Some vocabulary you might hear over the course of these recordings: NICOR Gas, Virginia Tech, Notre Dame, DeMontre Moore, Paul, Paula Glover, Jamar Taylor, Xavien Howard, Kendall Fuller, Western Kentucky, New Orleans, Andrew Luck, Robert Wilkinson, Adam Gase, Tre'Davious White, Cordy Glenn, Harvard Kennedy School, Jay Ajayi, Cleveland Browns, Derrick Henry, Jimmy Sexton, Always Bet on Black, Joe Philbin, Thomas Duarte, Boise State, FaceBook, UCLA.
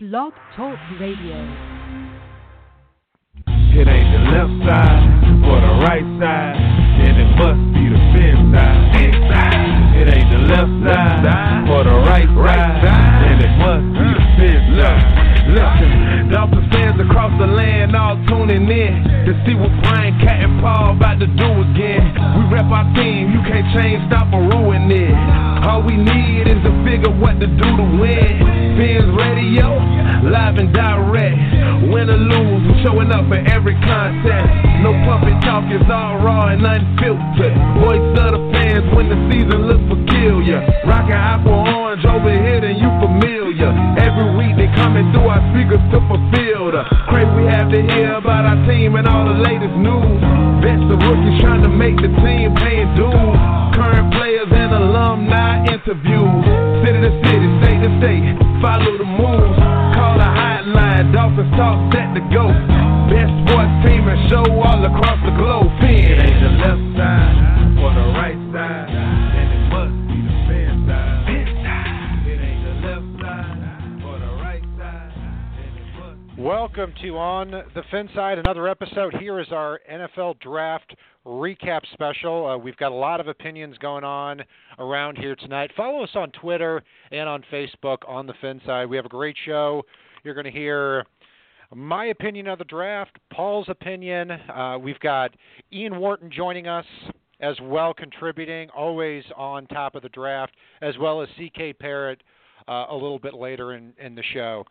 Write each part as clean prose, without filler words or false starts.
Blog Talk Radio. It ain't the left side or the right side, then it must be the Finside. It ain't the left side or the right side, then it must be the Finside. Listen, Dolphins fans across the land all tuning in to see what Brian, Cat, and Paul about to do again. We rep our team, you can't change, stop or ruin it. All we need is to figure what to do to win. Fans Radio, live and direct. Win or lose, we're showing up for every contest. No puppet talk, it's all raw and unfiltered. Voice of the fans when the season looks peculiar. Rockin' apple orange over here, then you familiar. Every week they coming through our speakers to fulfill the crave we have to hear about our team and all the latest news. Vets and rookies trying to make the team, paying dues. Current players and alumni interviews. City to city, state to state. Follow the moves, call the hotline, Dolphins talk, set to go. Best sports team and show all across the globe. It ain't the left side or the right side, then it must be the Finside. It ain't the left side or the right side, then it must be the Finside. Welcome to On the Finside, another episode. Here is our NFL Draft Recap Special. We've got a lot of opinions going on around here tonight. Follow us on Twitter and on Facebook, On the Finside. We have a great show. You're going to hear my opinion of the draft, Paul's opinion. We've got Ian Wharton joining us as well, contributing, always on top of the draft, as well as CK Parrott a little bit later in the show.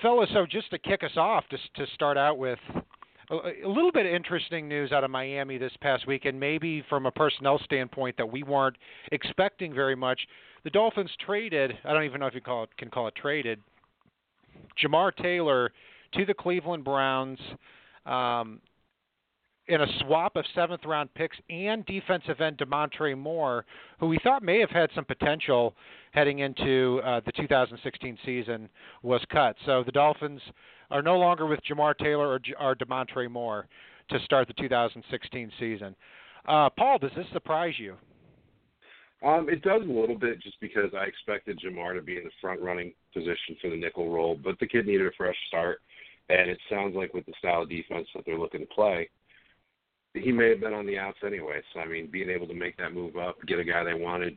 Fellas, so just to kick us off, to start out with, a little bit of interesting news out of Miami this past week, and maybe from a personnel standpoint that we weren't expecting very much. The Dolphins traded, I don't even know if you can call it traded, Jamar Taylor to the Cleveland Browns in a swap of seventh-round picks and defensive end DeMontre Moore, who we thought may have had some potential heading into the 2016 season, was cut. So the Dolphins are no longer with Jamar Taylor or DeMontre Moore to start the 2016 season. Paul, does this surprise you? It does a little bit, just because I expected Jamar to be in the front-running position for the nickel role, but the kid needed a fresh start, and it sounds like with the style of defense that they're looking to play, he may have been on the outs anyway. So, I mean, being able to make that move up, get a guy they wanted,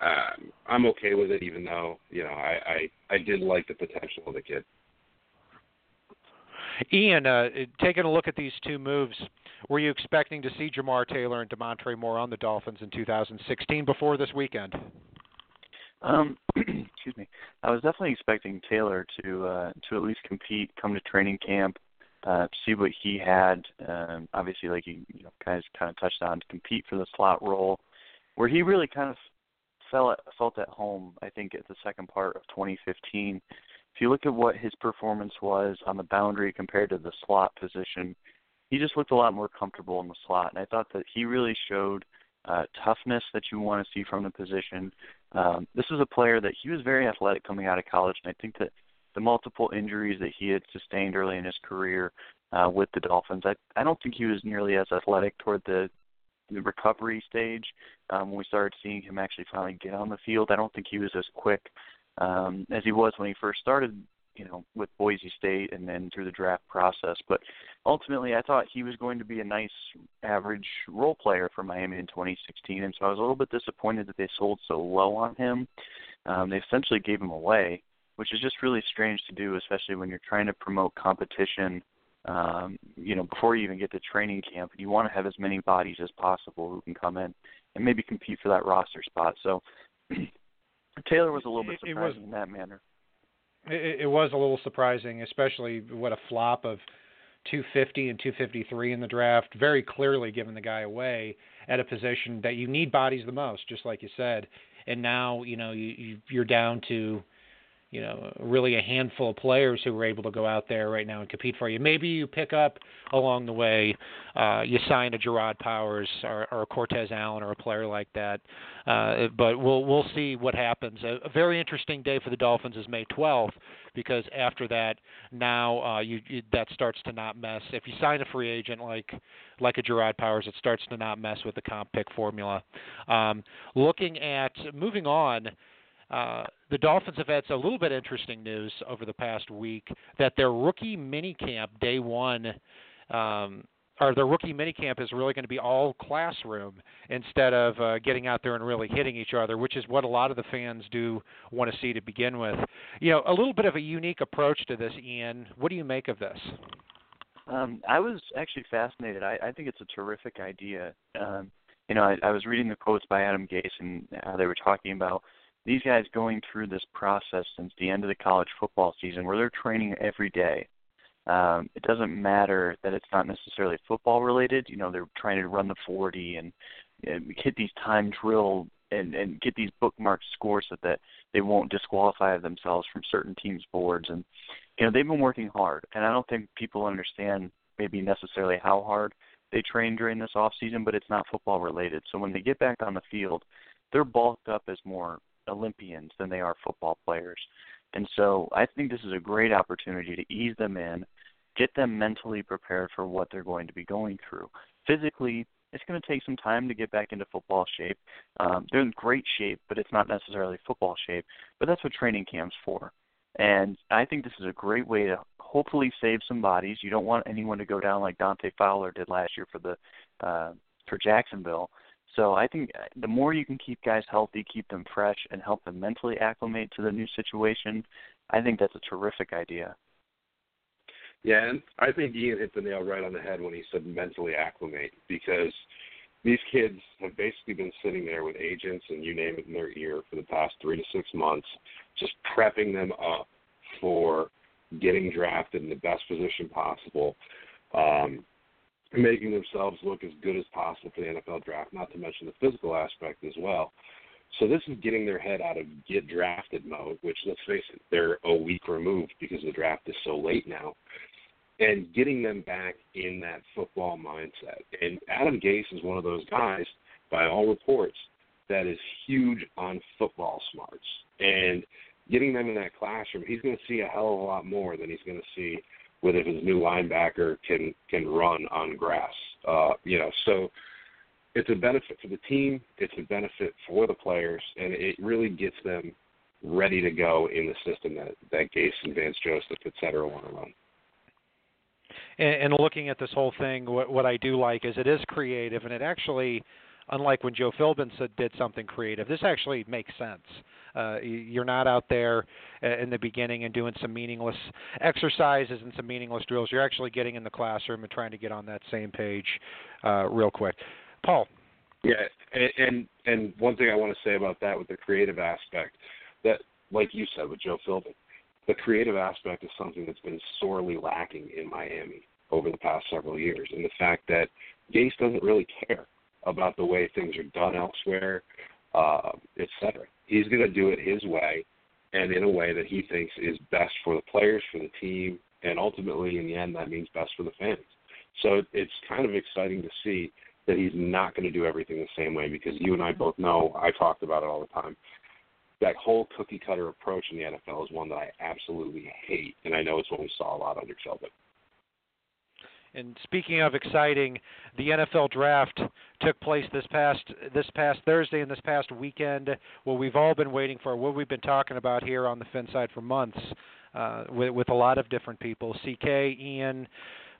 I'm okay with it, even though, you know, I did like the potential of the kid. Ian, taking a look at these two moves, were you expecting to see Jamar Taylor and DeMontre Moore on the Dolphins in 2016 before this weekend? Excuse me. I was definitely expecting Taylor to at least compete, come to training camp, see what he had. Obviously, like you know, guys kind of touched on, to compete for the slot role, where he really kind of felt at home, I think, at the second part of 2015. If you look at what his performance was on the boundary compared to the slot position, he just looked a lot more comfortable in the slot. And I thought that he really showed toughness that you want to see from the position. This is a player that he was very athletic coming out of college, and I think that the multiple injuries that he had sustained early in his career with the Dolphins, I don't think he was nearly as athletic toward the recovery stage. When we started seeing him actually finally get on the field, I don't think he was as quick as he was when he first started, you know, with Boise State and then through the draft process. But ultimately, I thought he was going to be a nice average role player for Miami in 2016, and so I was a little bit disappointed that they sold so low on him. They essentially gave him away, which is just really strange to do, especially when you're trying to promote competition, you know, before you even get to training camp. You want to have as many bodies as possible who can come in and maybe compete for that roster spot. So Taylor was a little bit surprising in that manner. It was a little surprising, especially what a flop of 250 and 253 in the draft, very clearly giving the guy away at a position that you need bodies the most, just like you said. And now, you know, you're down to, you know, really a handful of players who were able to go out there right now and compete for you. Maybe you pick up along the way, you sign a Gerard Powers or a Cortez Allen or a player like that. But we'll see what happens. A very interesting day for the Dolphins is May 12th, because after that, now that starts to not mess. If you sign a free agent like a Gerard Powers, it starts to not mess with the comp pick formula. Moving on, The Dolphins have had a little bit interesting news over the past week that their rookie minicamp day one, or their rookie minicamp is really going to be all classroom instead of getting out there and really hitting each other, which is what a lot of the fans do want to see to begin with. You know, a little bit of a unique approach to this, Ian. What do you make of this? I was actually fascinated. I think it's a terrific idea. I was reading the quotes by Adam Gase and how they were talking about these guys going through this process since the end of the college football season where they're training every day. It doesn't matter that it's not necessarily football related. You know, they're trying to run the 40 and hit these time drill and get these bookmarked scores so that they won't disqualify themselves from certain teams' boards. And, you know, they've been working hard, and I don't think people understand maybe necessarily how hard they train during this offseason, but it's not football related. So when they get back on the field, they're bulked up as more Olympians than they are football players. And so I think this is a great opportunity to ease them in, get them mentally prepared for what they're going to be going through. Physically, it's going to take some time to get back into football shape. They're in great shape, but it's not necessarily football shape. But that's what training camp's for. And I think this is a great way to hopefully save some bodies. You don't want anyone to go down like Dante Fowler did last year for Jacksonville. So I think the more you can keep guys healthy, keep them fresh, and help them mentally acclimate to the new situation, I think that's a terrific idea. Yeah, and I think Ian hit the nail right on the head when he said mentally acclimate, because these kids have basically been sitting there with agents and you name it in their ear for the past 3 to 6 months, just prepping them up for getting drafted in the best position possible, making themselves look as good as possible for the NFL draft, not to mention the physical aspect as well. So this is getting their head out of get drafted mode, which, let's face it, they're a week removed because the draft is so late now, and getting them back in that football mindset. And Adam Gase is one of those guys, by all reports, that is huge on football smarts. And getting them in that classroom, he's going to see a hell of a lot more than he's going to see whether his new linebacker can run on grass. So it's a benefit for the team. It's a benefit for the players, and it really gets them ready to go in the system that Gase and Vance Joseph, et cetera, want to run. And looking at this whole thing, what I do like is it is creative, and it actually, unlike when Joe Philbin did something creative, this actually makes sense. You're not out there in the beginning and doing some meaningless exercises and some meaningless drills. You're actually getting in the classroom and trying to get on that same page real quick. Paul. Yeah, and one thing I want to say about that with the creative aspect, that, like you said with Joe Philbin, the creative aspect is something that's been sorely lacking in Miami over the past several years, and the fact that Gase doesn't really care about the way things are done elsewhere, et cetera. He's going to do it his way and in a way that he thinks is best for the players, for the team, and ultimately, in the end, that means best for the fans. So it's kind of exciting to see that he's not going to do everything the same way, because you and I both know, I talked about it all the time, that whole cookie-cutter approach in the NFL is one that I absolutely hate, and I know it's what we saw a lot under Philbin. And speaking of exciting, the NFL draft took place this past Thursday and this past weekend. What we've all been waiting for, what we've been talking about here on the Finside for months, with a lot of different people, CK, Ian,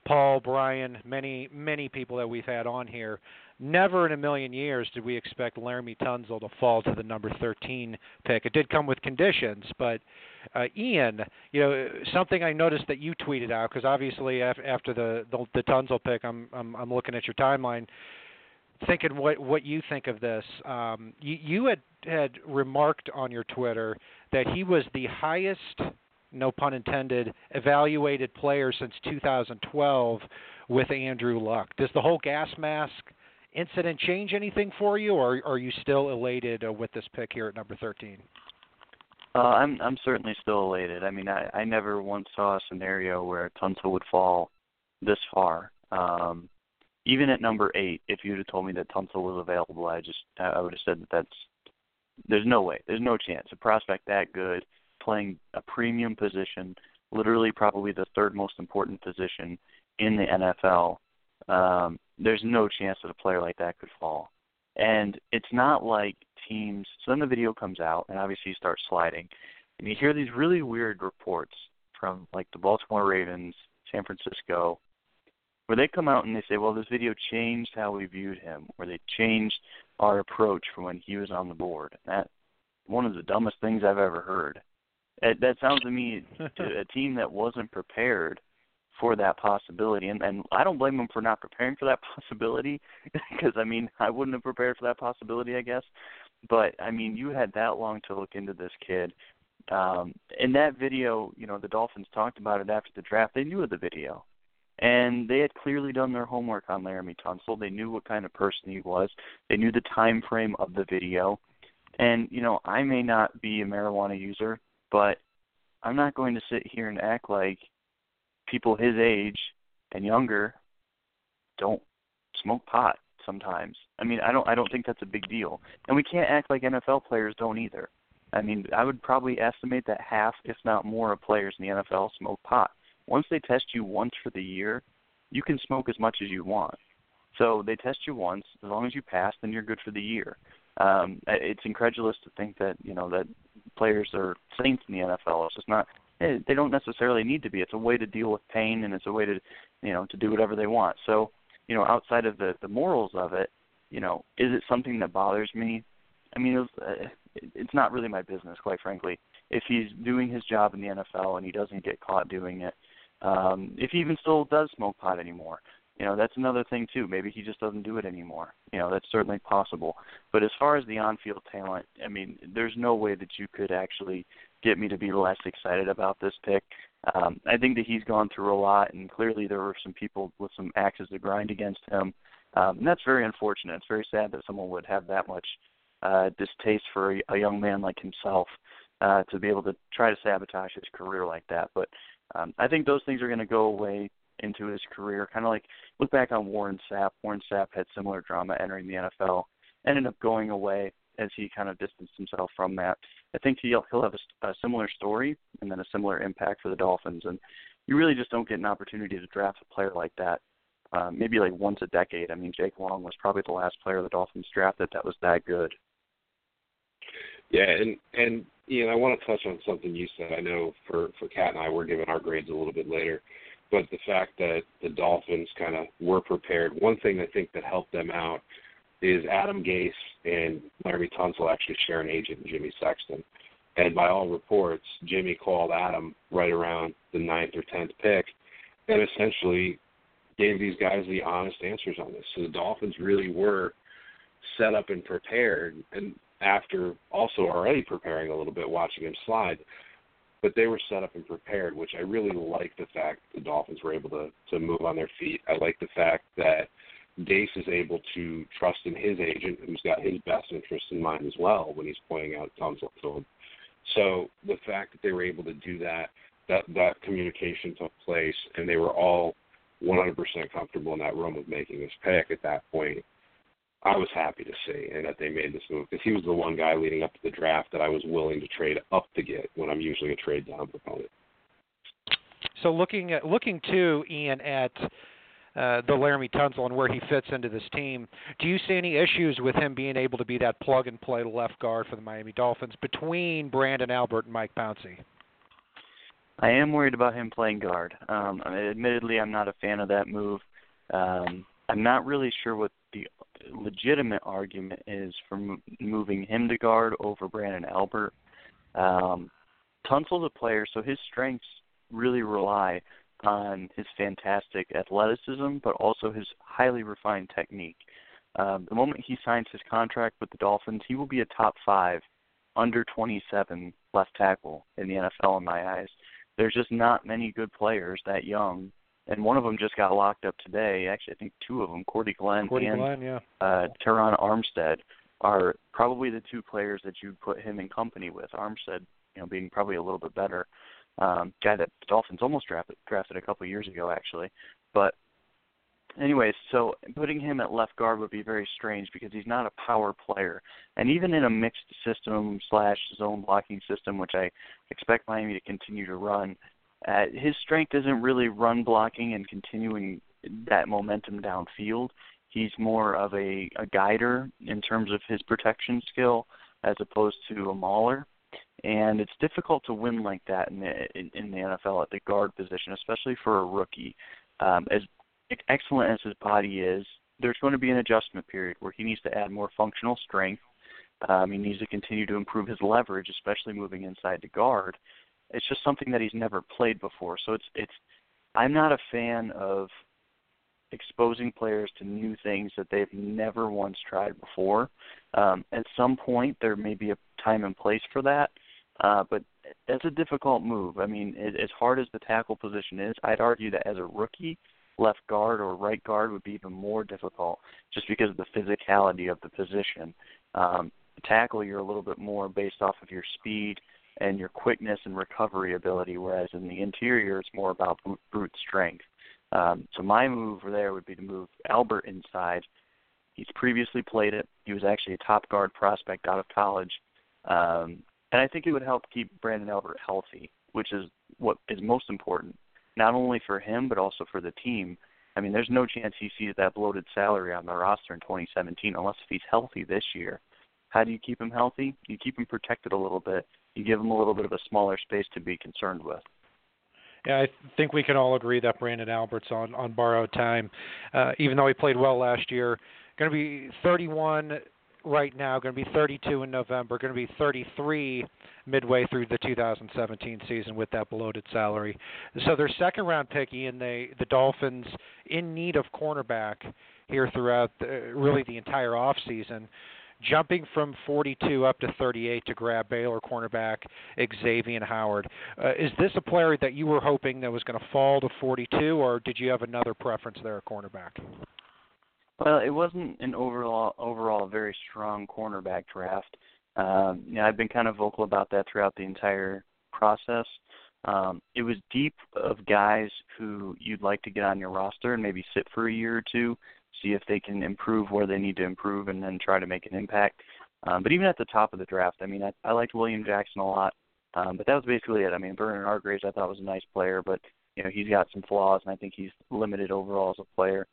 Paul, Brian, many, many people that we've had on here. Never in a million years did we expect Laremy Tunsil to fall to the number 13 pick. It did come with conditions, but Ian, something I noticed that you tweeted out, because obviously after the Tunsil pick, I'm looking at your timeline, thinking what you think of this. You had remarked on your Twitter that he was the highest, no pun intended, evaluated player since 2012 with Andrew Luck. Does the whole gas mask incident change anything for you, or are you still elated with this pick here at number 13? I'm certainly still elated. I mean, I never once saw a scenario where Tunsil would fall this far. Even at number 8, if you'd have told me that Tunsil was available, I would have said there's no way, there's no chance. A prospect that good, playing a premium position, literally probably the third most important position in the NFL, there's no chance that a player like that could fall. And it's not like teams. So then the video comes out, and obviously you start sliding. And you hear these really weird reports from, like, the Baltimore Ravens, San Francisco, where they come out and they say, well, this video changed how we viewed him, or they changed our approach from when he was on the board. That's one of the dumbest things I've ever heard. That sounds to me to a team that wasn't prepared for that possibility. And I don't blame them for not preparing for that possibility because, I mean, I wouldn't have prepared for that possibility, I guess. But, I mean, you had that long to look into this kid. In that video, you know, the Dolphins talked about it after the draft. They knew of the video. And they had clearly done their homework on Laremy Tunsil. They knew what kind of person he was. They knew the time frame of the video. And, you know, I may not be a marijuana user, but I'm not going to sit here and act like people his age and younger don't smoke pot sometimes. I mean, I don't think that's a big deal. And we can't act like NFL players don't either. I mean, I would probably estimate that half, if not more, of players in the NFL smoke pot. Once they test you once for the year, you can smoke as much as you want. So they test you once. As long as you pass, then you're good for the year. It's incredulous to think that, you know, that players are saints in the NFL. It's just not – they don't necessarily need to be. It's a way to deal with pain, and it's a way to, you know, to do whatever they want. So, you know, outside of the morals of it, you know, is it something that bothers me? I mean, it's not really my business, quite frankly. If he's doing his job in the NFL and he doesn't get caught doing it, if he even still does smoke pot anymore, you know, that's another thing too. Maybe he just doesn't do it anymore. You know, that's certainly possible. But as far as the on-field talent, I mean, there's no way that you could actually get me to be less excited about this pick. I think that he's gone through a lot, and clearly there were some people with some axes to grind against him. And that's very unfortunate. It's very sad that someone would have that much distaste for a young man like himself to be able to try to sabotage his career like that. But I think those things are going to go away into his career. Kind of like look back on Warren Sapp. Warren Sapp had similar drama entering the NFL, ended up going away as he kind of distanced himself from that. I think he'll have a similar story and then a similar impact for the Dolphins. And you really just don't get an opportunity to draft a player like that maybe like once a decade. I mean, Jake Long was probably the last player the Dolphins drafted that was that good. Yeah, and Ian, I want to touch on something you said. I know for Kat and I, we're giving our grades a little bit later, but the fact that the Dolphins kind of were prepared, one thing I think that helped them out is Adam Gase and Laremy Tunsil actually share an agent in Jimmy Sexton. And by all reports, Jimmy called Adam right around the 9th or 10th pick and essentially gave these guys the honest answers on this. So the Dolphins really were set up and prepared, and after also already preparing a little bit, watching him slide. But they were set up and prepared, which I really like the fact the Dolphins were able to move on their feet. I like the fact that Gase is able to trust in his agent, who's got his best interests in mind as well when he's pointing out Tunsil to him. So the fact that they were able to do that communication took place, and they were all 100% comfortable in that room with making this pick at that point. I was happy to see, and that they made this move, because he was the one guy leading up to the draft that I was willing to trade up to get when I'm usually a trade down proponent. So looking too, Ian, at the Laremy Tunsil and where he fits into this team, do you see any issues with him being able to be that plug-and-play left guard for the Miami Dolphins between Brandon Albert and Mike Pouncey? I am worried about him playing guard. Admittedly, I'm not a fan of that move. I'm not really sure what the legitimate argument is for moving him to guard over Brandon Albert. Tunsil's a player, so his strengths really rely on his fantastic athleticism, but also his highly refined technique. The moment he signs his contract with the Dolphins, he will be a top 5 under 27 left tackle in the NFL in my eyes. There's just not many good players that young. And one of them just got locked up today. Actually, I think two of them, Cordy Glenn, yeah. Teron Armstead, are probably the two players that you'd put him in company with. Armstead, you know, being probably a little bit better. Guy that the Dolphins almost drafted a couple years ago, actually. But anyways, so putting him at left guard would be very strange because he's not a power player. And even in a mixed system / zone blocking system, which I expect Miami to continue to run, his strength isn't really run blocking and continuing that momentum downfield. he's more of a guider in terms of his protection skill as opposed to a mauler. And it's difficult to win like that in the NFL at the guard position, especially for a rookie. As excellent as his body is, there's going to be an adjustment period where he needs to add more functional strength. He needs to continue to improve his leverage, especially moving inside the guard. It's just something that he's never played before. So it's I'm not a fan of exposing players to new things that they've never once tried before. At some point, there may be a time and place for that, but that's a difficult move. I mean, as hard as the tackle position is, I'd argue that as a rookie, left guard or right guard would be even more difficult just because of the physicality of the position. Tackle, you're a little bit more based off of your speed and your quickness and recovery ability, whereas in the interior, it's more about brute strength. So my move there would be to move Albert inside. He's previously played it. He was actually a top guard prospect out of college. And I think it would help keep Brandon Albert healthy, which is what is most important, not only for him but also for the team. I mean, there's no chance he sees that bloated salary on the roster in 2017 unless if he's healthy this year. How do you keep him healthy? You keep him protected a little bit. You give him a little bit of a smaller space to be concerned with. Yeah, I think we can all agree that Brandon Albert's on borrowed time. Even though he played well last year, going to be 31 right now, going to be 32 in November, going to be 33 midway through the 2017 season with that bloated salary. So their second-round pick, Ian, the Dolphins in need of cornerback here throughout really the entire offseason, jumping from 42 up to 38 to grab Baylor cornerback Xavien Howard. Is this a player that you were hoping that was going to fall to 42, or did you have another preference there at cornerback? Well, it wasn't an overall very strong cornerback draft. You know, I've been kind of vocal about that throughout the entire process. It was deep of guys who you'd like to get on your roster and maybe sit for a year or two, see if they can improve where they need to improve and then try to make an impact. But even at the top of the draft, I mean, I liked William Jackson a lot, but that was basically it. I mean, Vernon Hargreaves I thought was a nice player, but, you know, he's got some flaws, and I think he's limited overall as a player.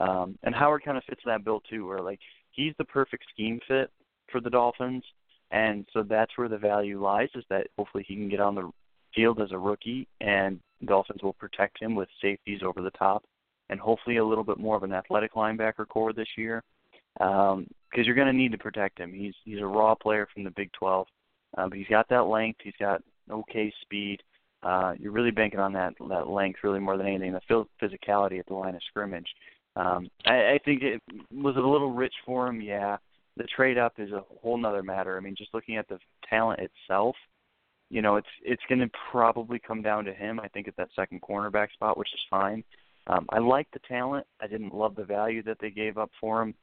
And Howard kind of fits that bill, too, where, like, he's the perfect scheme fit for the Dolphins, and so that's where the value lies is that hopefully he can get on the field as a rookie, and the Dolphins will protect him with safeties over the top, and hopefully a little bit more of an athletic linebacker core this year because you're going to need to protect him. He's a raw player from the Big 12, but he's got that length. He's got okay speed. You're really banking on that length really more than anything, the physicality at the line of scrimmage. I think it was a little rich for him, yeah. The trade-up is a whole other matter. I mean, just looking at the talent itself, you know, it's going to probably come down to him, I think, at that second cornerback spot, which is fine. I like the talent. I didn't love the value that they gave up for him.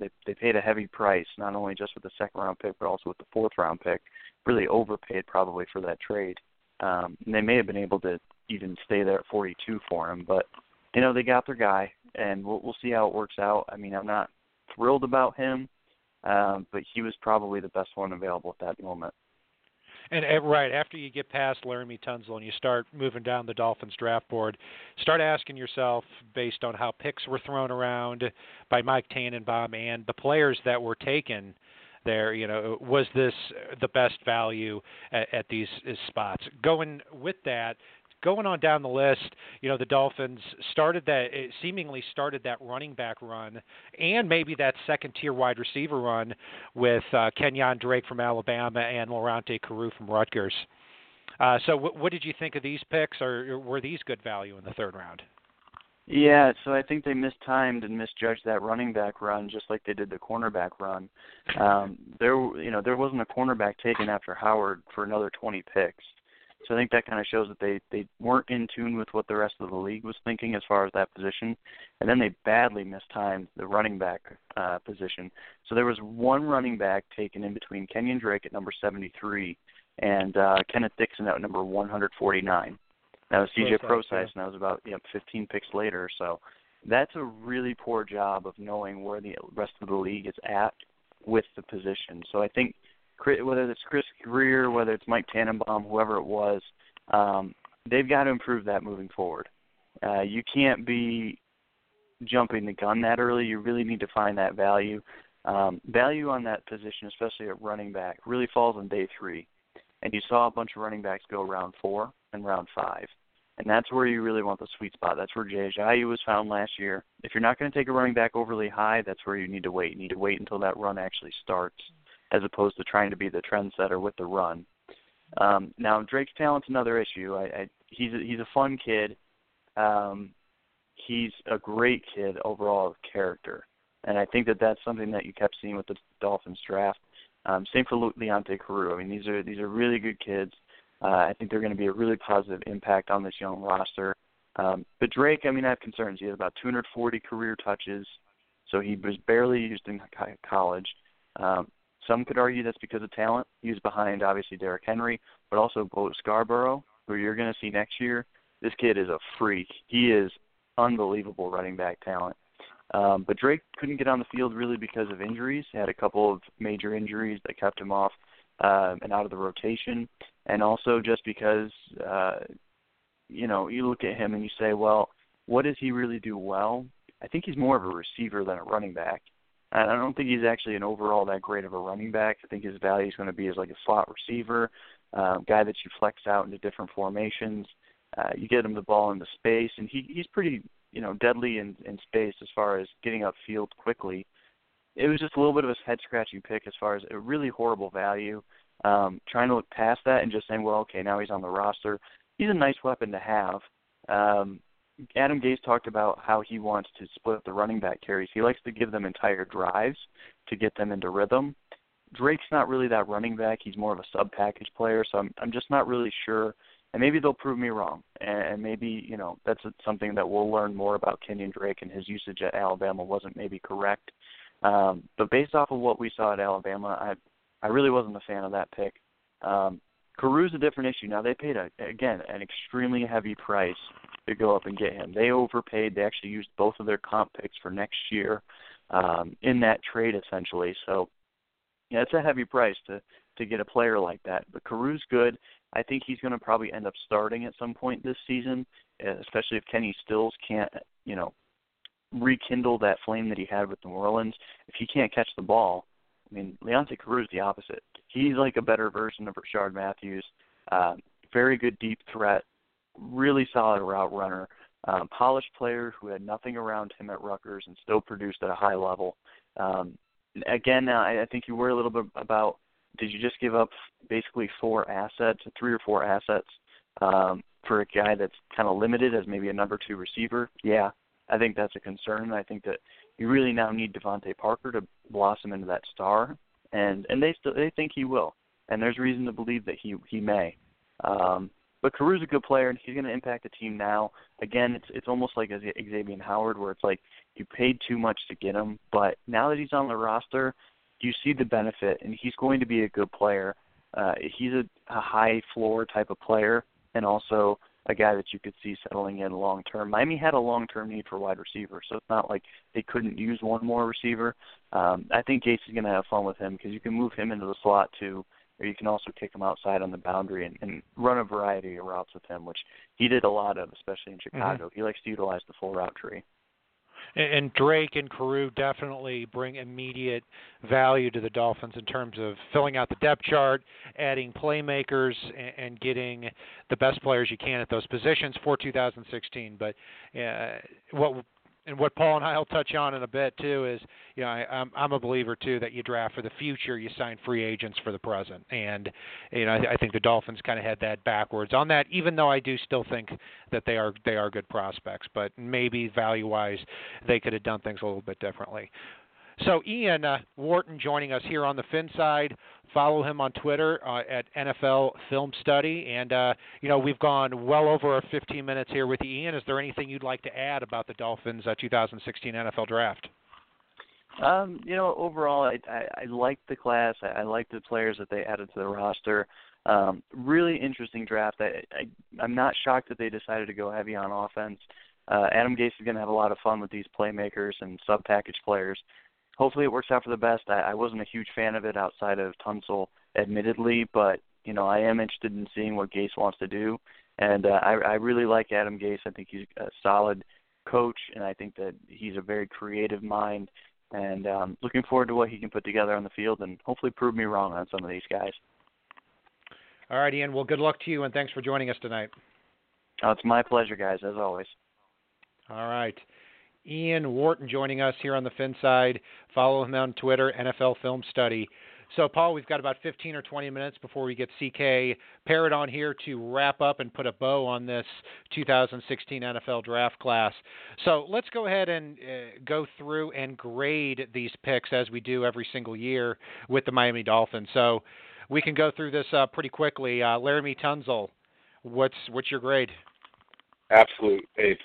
They paid a heavy price, not only just with the second-round pick, but also with the fourth-round pick, really overpaid probably for that trade. And they may have been able to even stay there at 42 for him. But, you know, they got their guy, and we'll see how it works out. I mean, I'm not thrilled about him, but he was probably the best one available at that moment. And right after you get past Laremy Tunsil and you start moving down the Dolphins draft board, start asking yourself, based on how picks were thrown around by Mike Tannenbaum and the players that were taken there, you know, was this the best value at these spots? Going with that, going on down the list, you know, the Dolphins seemingly started that running back run and maybe that second-tier wide receiver run with Kenyon Drake from Alabama and Leonte Carew from Rutgers. So what did you think of these picks, or were these good value in the third round? Yeah, so I think they mistimed and misjudged that running back run just like they did the cornerback run. There wasn't a cornerback taken after Howard for another 20 picks. So I think that kind of shows that they weren't in tune with what the rest of the league was thinking as far as that position. And then they badly mistimed the running back position. So there was one running back taken in between Kenyon Drake at number 73 and Kenneth Dixon at number 149. That was CJ Procise, and that was about 15 picks later or so. That's a really poor job of knowing where the rest of the league is at with the position. So I think whether it's Chris Grier, whether it's Mike Tannenbaum, whoever it was, they've got to improve that moving forward. You can't be jumping the gun that early. You really need to find that value. Value on that position, especially at running back, really falls on day three. And you saw a bunch of running backs go round four and round five. And that's where you really want the sweet spot. That's where Jay Ajayi was found last year. If you're not going to take a running back overly high, that's where you need to wait. You need to wait until that run actually starts, as opposed to trying to be the trendsetter with the run. Now, Drake's talent's another issue. He's a fun kid. He's a great kid overall of character. And I think that that's something that you kept seeing with the Dolphins draft. Same for Leonte Carew. I mean, these are really good kids. I think they're going to be a really positive impact on this young roster. But Drake, I mean, I have concerns. He had about 240 career touches, so he was barely used in college. Some could argue that's because of talent. He was behind, obviously, Derrick Henry, but also Bo Scarborough, who you're going to see next year. This kid is a freak. He is unbelievable running back talent. But Drake couldn't get on the field really because of injuries. He had a couple of major injuries that kept him off and out of the rotation. And also just because, you look at him and you say, well, what does he really do well? I think he's more of a receiver than a running back. And I don't think he's actually an overall that great of a running back. I think his value is going to be as like a slot receiver, guy that you flex out into different formations. You get him the ball in the space, and he's pretty – deadly in space as far as getting upfield quickly. It was just a little bit of a head-scratching pick as far as a really horrible value. Trying to look past that and just saying, well, okay, now he's on the roster. He's a nice weapon to have. Adam Gase talked about how he wants to split the running back carries. He likes to give them entire drives to get them into rhythm. Drake's not really that running back. He's more of a sub-package player, so I'm just not really sure. And maybe they'll prove me wrong, and maybe, that's something that we'll learn more about Kenyon Drake, and his usage at Alabama wasn't maybe correct. But based off of what we saw at Alabama, I really wasn't a fan of that pick. Carew's a different issue. Now, they paid, an extremely heavy price to go up and get him. They overpaid. They actually used both of their comp picks for next year in that trade, essentially. So, yeah, it's a heavy price to get a player like that. But Carew's good. I think he's going to probably end up starting at some point this season, especially if Kenny Stills can't, rekindle that flame that he had with New Orleans. If he can't catch the ball, I mean, Leonte Carew is the opposite. He's like a better version of Rashard Matthews, very good deep threat, really solid route runner, polished player who had nothing around him at Rutgers and still produced at a high level. Again, I think you worry a little bit about, did you just give up basically three or four assets for a guy that's kind of limited as maybe a number two receiver? Yeah, I think that's a concern. I think that you really now need Devontae Parker to blossom into that star, and they think he will, and there's reason to believe that he may. But Carew's a good player, and he's going to impact the team now. Again, it's almost like Xavien Howard, where it's like you paid too much to get him, but now that he's on the roster, you see the benefit, and he's going to be a good player. He's a high-floor type of player, and also a guy that you could see settling in long-term. Miami had a long-term need for wide receiver, so it's not like they couldn't use one more receiver. I think Gase is going to have fun with him because you can move him into the slot, too, or you can also kick him outside on the boundary and run a variety of routes with him, which he did a lot of, especially in Chicago. Mm-hmm. He likes to utilize the full route tree. And Drake and Carew definitely bring immediate value to the Dolphins in terms of filling out the depth chart, adding playmakers, and getting the best players you can at those positions for 2016. But what Paul and I will touch on in a bit too is, I'm a believer too that you draft for the future, you sign free agents for the present, and I think the Dolphins kind of had that backwards on that. Even though I do still think that they are good prospects, but maybe value wise they could have done things a little bit differently. So Ian Wharton joining us here on the Finside. Follow him on Twitter at NFL Film Study. And, we've gone well over our 15 minutes here with Ian. Is there anything you'd like to add about the Dolphins' 2016 NFL Draft? Overall, I like the class. I like the players that they added to the roster. Really interesting draft. I'm not shocked that they decided to go heavy on offense. Adam Gase is going to have a lot of fun with these playmakers and sub-package players. Hopefully it works out for the best. I wasn't a huge fan of it outside of Tunsil, admittedly, but, I am interested in seeing what Gase wants to do. And I really like Adam Gase. I think he's a solid coach, and I think that he's a very creative mind. And looking forward to what he can put together on the field and hopefully prove me wrong on some of these guys. All right, Ian. Well, good luck to you, and thanks for joining us tonight. Oh, it's my pleasure, guys, as always. All right. Ian Wharton joining us here on the Finside. Follow him on Twitter, NFL Film Study. So, Paul, we've got about 15 or 20 minutes before we get CK Parrott on here to wrap up and put a bow on this 2016 NFL draft class. So let's go ahead and go through and grade these picks as we do every single year with the Miami Dolphins. So we can go through this pretty quickly. Laremy Tunsil, what's your grade? Absolute A+.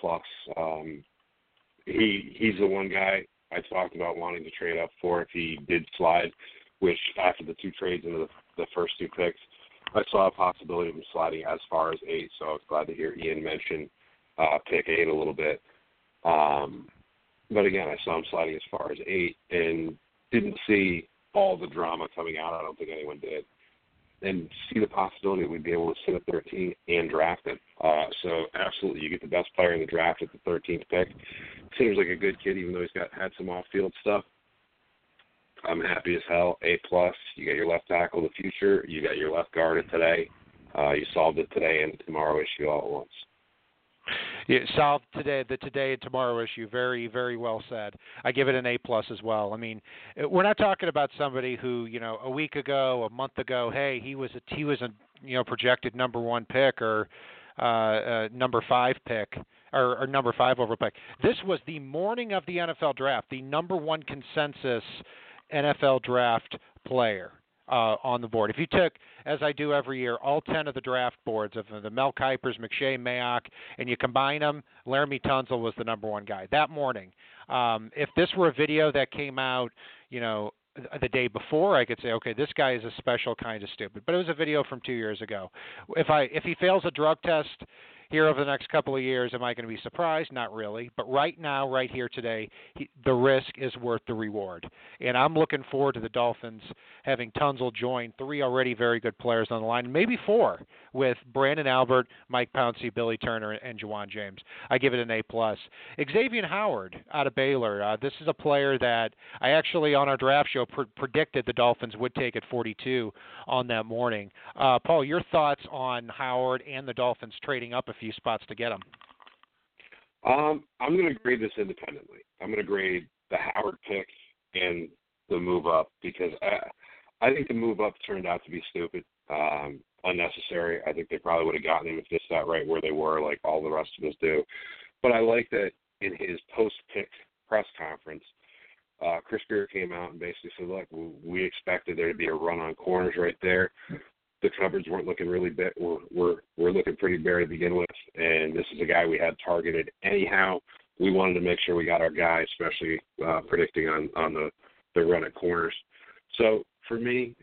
He's the one guy I talked about wanting to trade up for if he did slide, which after the two trades into the first two picks, I saw a possibility of him sliding as far as 8, so I was glad to hear Ian mention pick 8 a little bit. But again, I saw him sliding as far as 8 and didn't see all the drama coming out. I don't think anyone did. And see the possibility that we'd be able to sit at 13 and draft him. So absolutely, you get the best player in the draft at the 13th pick. Seems like a good kid, even though he's had some off-field stuff. I'm happy as hell. A+. You got your left tackle, the future. You got your left guard at today. You solved it today and tomorrow issue all at once. You solved today and tomorrow issue. Very, very well said. I give it an A+ as well. I mean, we're not talking about somebody who, you know, a week ago, a month ago, hey, he was a projected number 1 pick or number 5 pick. Or number 5 overall pick. This was the morning of the NFL draft, the number 1 consensus NFL draft player on the board. If you took, as I do every year, all 10 of the draft boards of the Mel Kuypers, McShay, Mayock, and you combine them, Laremy Tunsil was the number 1 guy that morning. If this were a video that came out, the day before, I could say, okay, this guy is a special kind of stupid. But it was a video from 2 years ago. If he fails a drug test here over the next couple of years, am I going to be surprised? Not really. But right now, right here today, the risk is worth the reward. And I'm looking forward to the Dolphins having Tunsil join 3 already very good players on the line, maybe 4, with Brandon Albert, Mike Pouncey, Billy Turner, and Juwan James. I give it an A+. Xavien Howard out of Baylor. This is a player that I actually, on our draft show, predicted the Dolphins would take at 42 on that morning. Paul, your thoughts on Howard and the Dolphins trading up a few spots to get them? I'm going to grade this independently. I'm going to grade the Howard pick and the move up because I think the move up turned out to be stupid, unnecessary. I think they probably would have gotten him if they sat right where they were, like all the rest of us do. But I like that in his post-pick press conference, Chris Grier came out and basically said, look, we expected there to be a run on corners right there. The cupboards weren't looking really big. We're looking pretty bare to begin with, and this is a guy we had targeted. Anyhow, we wanted to make sure we got our guy, especially predicting on the run at corners. So for me,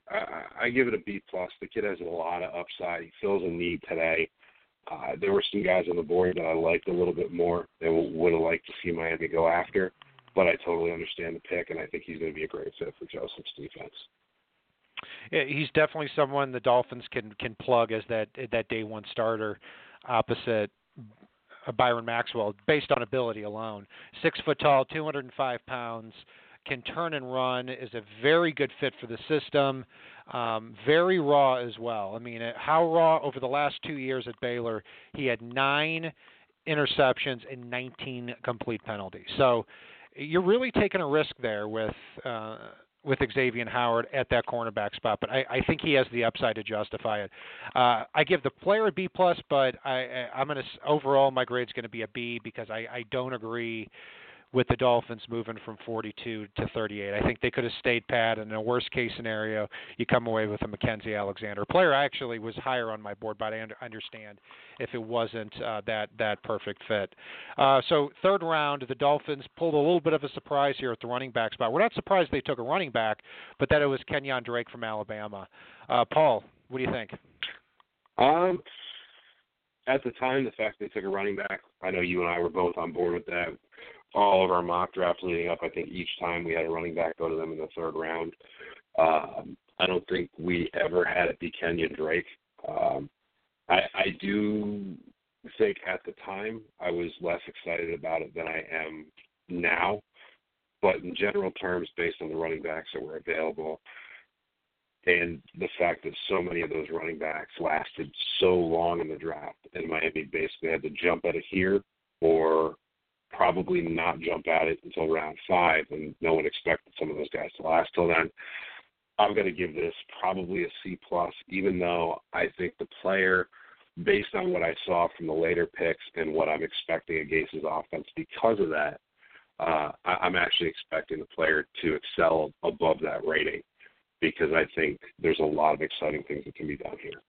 I give it a B+. The kid has a lot of upside. He fills a need today. There were some guys on the board that I liked a little bit more and would have liked to see Miami go after, but I totally understand the pick, and I think he's going to be a great fit for Joseph's defense. He's definitely someone the Dolphins can plug as that day one starter opposite Byron Maxwell, based on ability alone. 6 foot tall, 205 pounds, can turn and run, is a very good fit for the system, very raw as well. I mean, how raw over the last 2 years at Baylor, he had 9 interceptions and 19 complete penalties. So you're really taking a risk there with Xavien Howard at that cornerback spot, but I think he has the upside to justify it. I give the player a B+, but I'm going to overall my grade's going to be a B because I don't agree with the Dolphins moving from 42 to 38. I think they could have stayed pat, and in a worst-case scenario, you come away with a Mackenzie Alexander. A player actually was higher on my board, but I understand if it wasn't that perfect fit. So third round, the Dolphins pulled a little bit of a surprise here at the running back spot. We're not surprised they took a running back, but that it was Kenyon Drake from Alabama. Paul, what do you think? At the time, the fact they took a running back, I know you and I were both on board with that. All of our mock drafts leading up, I think each time we had a running back go to them in the third round. I don't think we ever had it be Kenyon Drake. I do mistake at the time. I was less excited about it than I am now. But in general terms, based on the running backs that were available and the fact that so many of those running backs lasted so long in the draft, and Miami basically had to jump at it here or probably not jump at it until round 5, and no one expected some of those guys to last till then, I'm going to give this probably a C+, even though I think the player, based on what I saw from the later picks and what I'm expecting of Gase's offense because of that, I'm actually expecting the player to excel above that rating because I think there's a lot of exciting things that can be done here.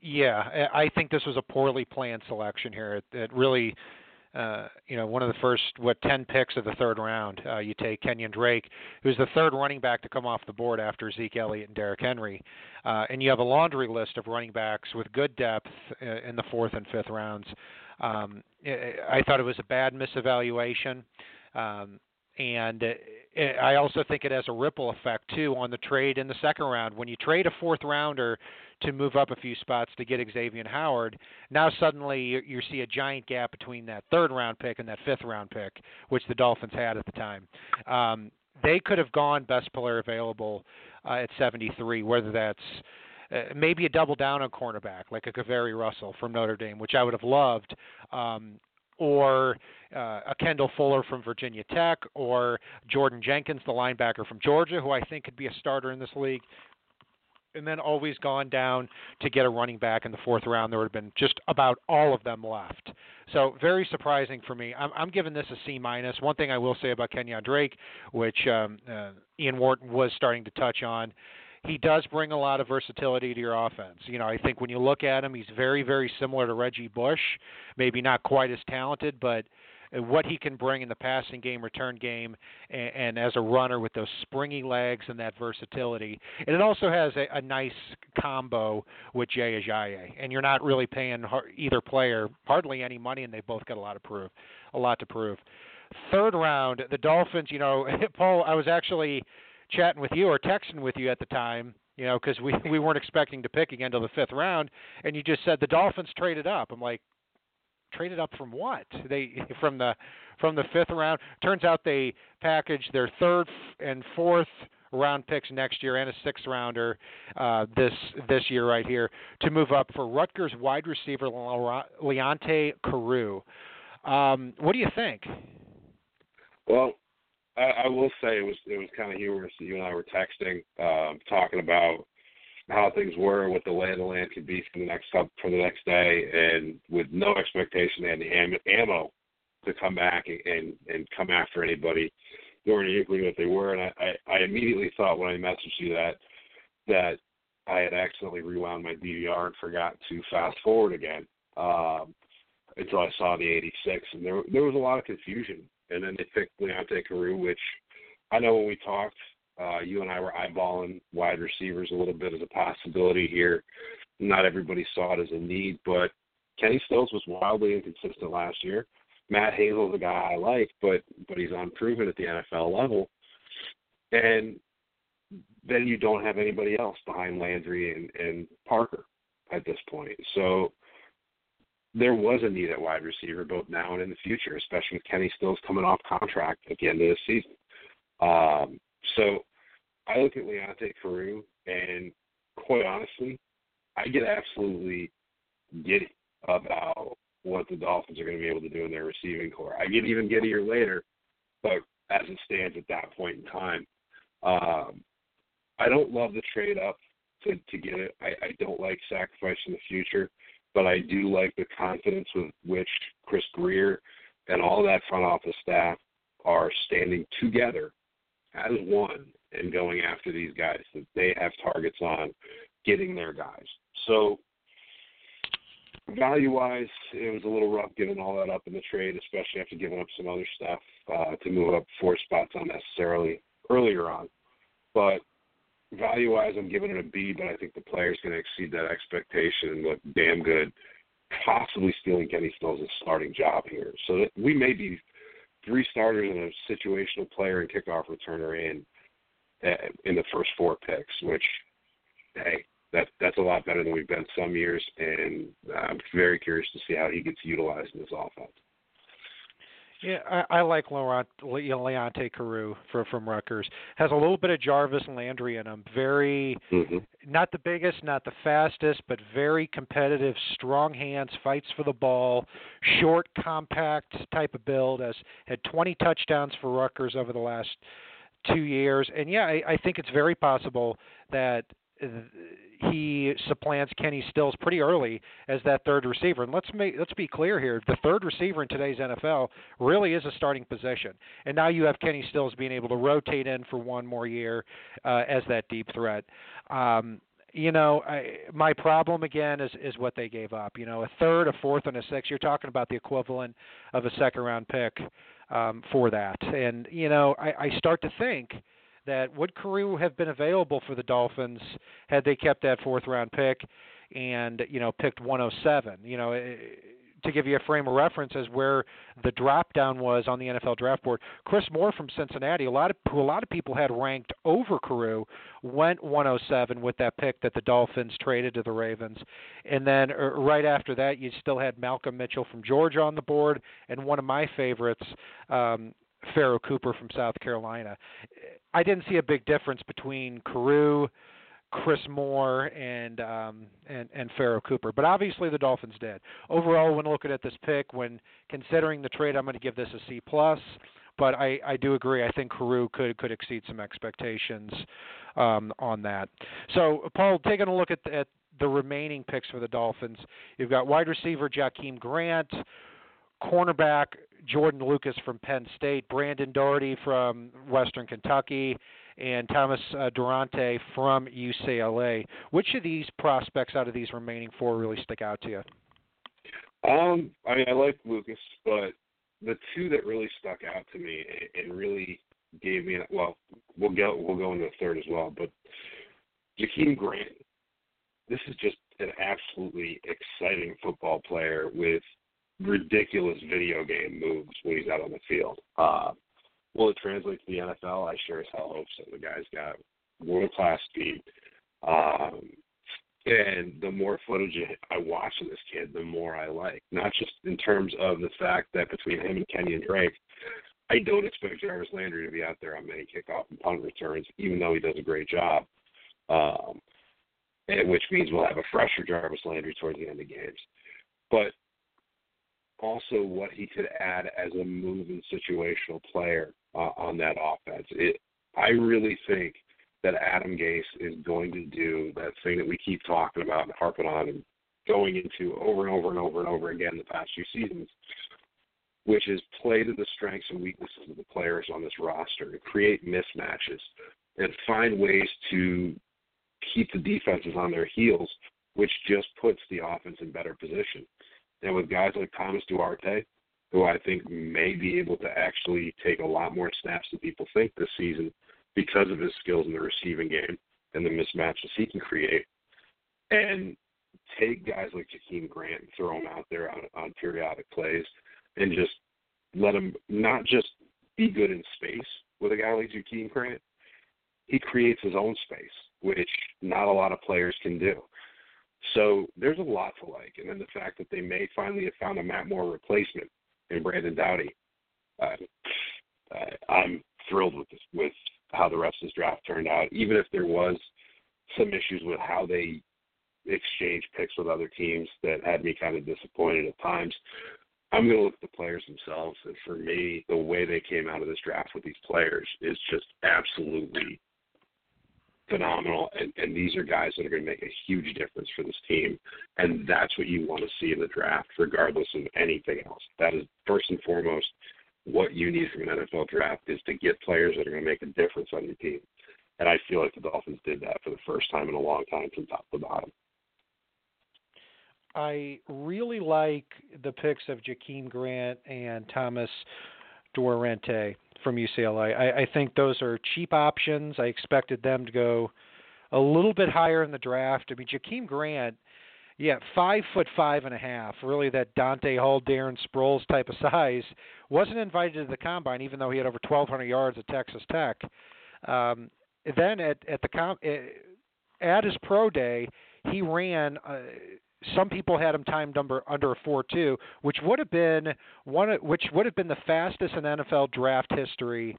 Yeah, I think this was a poorly planned selection here. It really, one of the first, 10 picks of the third round, you take Kenyon Drake, who's the third running back to come off the board after Zeke Elliott and Derrick Henry. And you have a laundry list of running backs with good depth in the 4th and 5th rounds. I thought it was a bad misevaluation. And I also think it has a ripple effect, too, on the trade in the 2nd round. When you trade a 4th rounder to move up a few spots to get Xavien Howard, now suddenly you see a giant gap between that 3rd round pick and that 5th round pick, which the Dolphins had at the time. They could have gone best player available at 73, whether that's maybe a double down on cornerback, like a Kaveri Russell from Notre Dame, which I would have loved, or a Kendall Fuller from Virginia Tech, or Jordan Jenkins, the linebacker from Georgia, who I think could be a starter in this league. And then always gone down to get a running back in the 4th round. There would have been just about all of them left. So very surprising for me. I'm giving this a C-. One thing I will say about Kenyon Drake, which Ian Wharton was starting to touch on, he does bring a lot of versatility to your offense. I think when you look at him, he's very, very similar to Reggie Bush, maybe not quite as talented, but what he can bring in the passing game, return game, and as a runner with those springy legs and that versatility. And it also has a nice combo with Jay Ajayi, and you're not really paying either player hardly any money, and they've both got a lot to prove. 3rd round, the Dolphins, Paul, I was actually chatting with you or texting with you at the time, because we weren't expecting to pick again until the 5th round, and you just said the Dolphins traded up. I'm like, traded up from what? From the 5th round. Turns out they packaged their 3rd and 4th round picks next year and a 6th rounder this year right here to move up for Rutgers wide receiver Leonte Carew. What do you think? Well, I will say it was kind of humorous that you and I were texting, talking about how things were, what the lay of the land could be for the next day, and with no expectation and the ammo to come back and come after anybody, nor any inkling that they were. And I immediately thought when I messaged you that I had accidentally rewound my DVR and forgot to fast forward again until I saw the 86, and there was a lot of confusion. And then they picked Leonte Carew, which I know when we talked, you and I were eyeballing wide receivers a little bit as a possibility here. Not everybody saw it as a need, but Kenny Stills was wildly inconsistent last year. Matt Hazel's a guy I like, but he's unproven at the NFL level. And then you don't have anybody else behind Landry and Parker at this point. So there was a need at wide receiver both now and in the future, especially with Kenny Stills coming off contract at the end of the season. So I look at Leonte Carew, and quite honestly, I get absolutely giddy about what the Dolphins are going to be able to do in their receiving corps. I get even giddier later, but as it stands at that point in time, I don't love the trade up to get it. I don't like sacrificing the future, but I do like the confidence with which Chris Grier and all that front office staff are standing together as one and going after these guys that they have targets on, getting their guys. So value-wise, it was a little rough giving all that up in the trade, especially after giving up some other stuff to move up 4 spots unnecessarily earlier on. But value-wise, I'm giving it a B, but I think the player's going to exceed that expectation and look damn good, possibly stealing Kenny Stills' starting job here. So that we may be 3 starters and a situational player and kickoff returner in the first 4 picks, which, hey, that's a lot better than we've been some years, and I'm very curious to see how he gets utilized in this offense. Yeah, I like Leonte Carew from Rutgers. Has a little bit of Jarvis Landry in him. Very, not the biggest, not the fastest, but very competitive, strong hands, fights for the ball, short, compact type of build. Has had 20 touchdowns for Rutgers over the last 2 years. And, yeah, I think it's very possible that he supplants Kenny Stills pretty early as that third receiver. And let's be clear here. The third receiver in today's NFL really is a starting position. And now you have Kenny Stills being able to rotate in for one more year as that deep threat. My problem again is what they gave up. A third, a fourth, and a sixth. You're talking about the equivalent of a second-round pick for that. And, I start to think that would Carew have been available for the Dolphins had they kept that fourth-round pick and, picked 107? To give you a frame of reference as where the drop-down was on the NFL draft board, Chris Moore from Cincinnati, who a lot of people had ranked over Carew, went 107 with that pick that the Dolphins traded to the Ravens. And then right after that, you still had Malcolm Mitchell from Georgia on the board, and one of my favorites, Pharaoh Cooper from South Carolina. I didn't see a big difference between Carew, Chris Moore, and Pharaoh Cooper, but obviously the Dolphins did. Overall, when looking at this pick, when considering the trade, I'm going to give this a C+, but I do agree. I think Carew could exceed some expectations on that. So, Paul, taking a look at the remaining picks for the Dolphins, you've got wide receiver Jakeem Grant, cornerback Jordan Lucas from Penn State, Brandon Doughty from Western Kentucky, and Thomas Duarte from UCLA. Which of these prospects out of these remaining four really stick out to you? I like Lucas, but the two that really stuck out to me and really gave me – well, we'll go into the third as well, but Jakeem Grant, this is just an absolutely exciting football player with – ridiculous video game moves when he's out on the field. Will it translate to the NFL? I sure as hell hope so. The guy's got world-class speed. And the more footage I watch of this kid, the more I like. Not just in terms of the fact that between him and Kenyon Drake, I don't expect Jarvis Landry to be out there on many kickoff and punt returns, even though he does a great job. Which means we'll have a fresher Jarvis Landry towards the end of games. But also what he could add as a moving situational player on that offense. I really think that Adam Gase is going to do that thing that we keep talking about and harping on and going into over and over and over and over again the past few seasons, which is play to the strengths and weaknesses of the players on this roster and create mismatches and find ways to keep the defenses on their heels, which just puts the offense in better position. And with guys like Thomas Duarte, who I think may be able to actually take a lot more snaps than people think this season because of his skills in the receiving game and the mismatches he can create, and take guys like Jakeem Grant and throw him out there on periodic plays and just let him not just be good in space with a guy like Jakeem Grant, he creates his own space, which not a lot of players can do. So there's a lot to like. And then the fact that they may finally have found a Matt Moore replacement in Brandon Doughty, I'm thrilled with how the rest of this draft turned out, even if there was some issues with how they exchanged picks with other teams that had me kind of disappointed at times. I'm going to look at the players themselves, and for me, the way they came out of this draft with these players is just absolutely phenomenal, and these are guys that are going to make a huge difference for this team, and that's what you want to see in the draft, regardless of anything else. That is, first and foremost, what you need from an NFL draft is to get players that are going to make a difference on your team, and I feel like the Dolphins did that for the first time in a long time from top to bottom. I really like the picks of Jakeem Grant and Thomas Duarte from UCLA. I think those are cheap options. I expected them to go a little bit higher in the draft. I mean, Jakeem Grant, 5'5.5", really that Dante Hall, Darren Sproles type of size, wasn't invited to the combine, even though he had over 1,200 yards at Texas Tech. Then at the at his pro day, he ran some people had him timed under a 4.2, which would have been the fastest in NFL draft history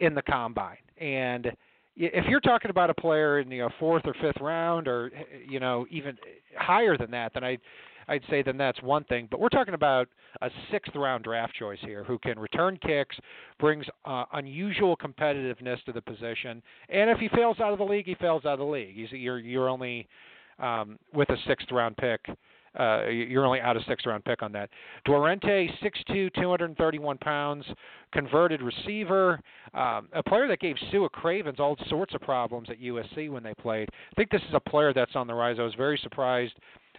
in the combine. And if you're talking about a player in the fourth or fifth round, or even higher than that, then I'd say then that's one thing. But we're talking about a sixth-round draft choice here who can return kicks, brings unusual competitiveness to the position, and if he fails out of the league, he fails out of the league. You're only with a sixth-round pick. You're only out a sixth-round pick on that. Duarte, 6'2", 231 pounds, converted receiver, a player that gave Sua Cravens all sorts of problems at USC when they played. I think this is a player that's on the rise. I was very surprised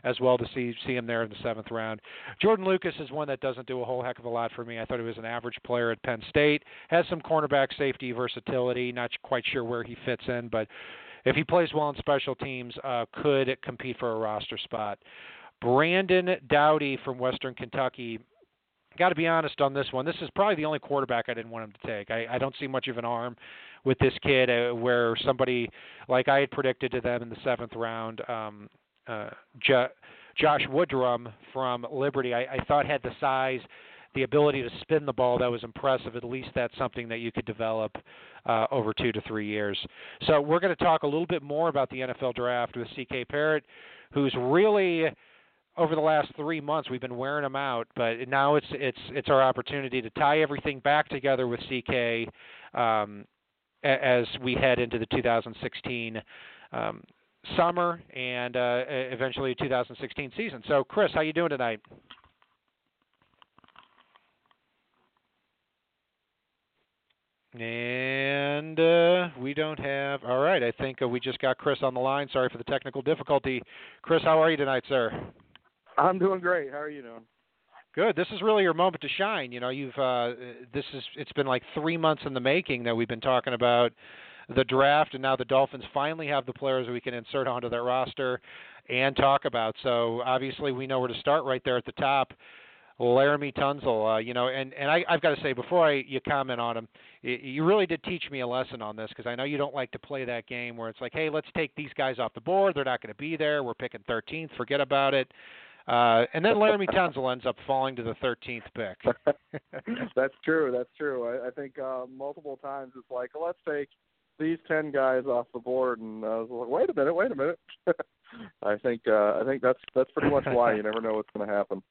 as well to see him there in the seventh round. Jordan Lucas is one that doesn't do a whole heck of a lot for me. I thought he was an average player at Penn State. Has some cornerback safety versatility. Not quite sure where he fits in, but if he plays well on special teams, could compete for a roster spot. Brandon Doughty from Western Kentucky. Got to be honest on this one. This is probably the only quarterback I didn't want him to take. I don't see much of an arm with this kid where somebody like I had predicted to them in the seventh round, Josh Woodrum from Liberty, I thought had the size, the ability to spin the ball that was impressive. At least that's something that you could develop over 2 to 3 years. So we're going to talk a little bit more about the NFL draft with C.K. Parrott, who's really over the last 3 months we've been wearing him out, but now it's our opportunity to tie everything back together with C.K. As we head into the 2016 summer and eventually 2016 season. So, Chris, how you doing tonight? And we don't have – all right, I think we just got Chris on the line. Sorry for the technical difficulty. Chris, how are you tonight, sir? I'm doing great. How are you doing? Good. This is really your moment to shine. It's been like 3 months in the making that we've been talking about the draft, and now the Dolphins finally have the players we can insert onto their roster and talk about. So obviously we know where to start right there at the top. Laremy Tunsil, I've got to say before you comment on him, you really did teach me a lesson on this, because I know you don't like to play that game where it's like, hey, let's take these guys off the board. They're not going to be there. We're picking 13th. Forget about it. And then Laremy Tunsil ends up falling to the 13th pick. That's true. I think multiple times it's like, let's take these 10 guys off the board, and I was like, wait a minute. I think that's pretty much why. You never know what's going to happen.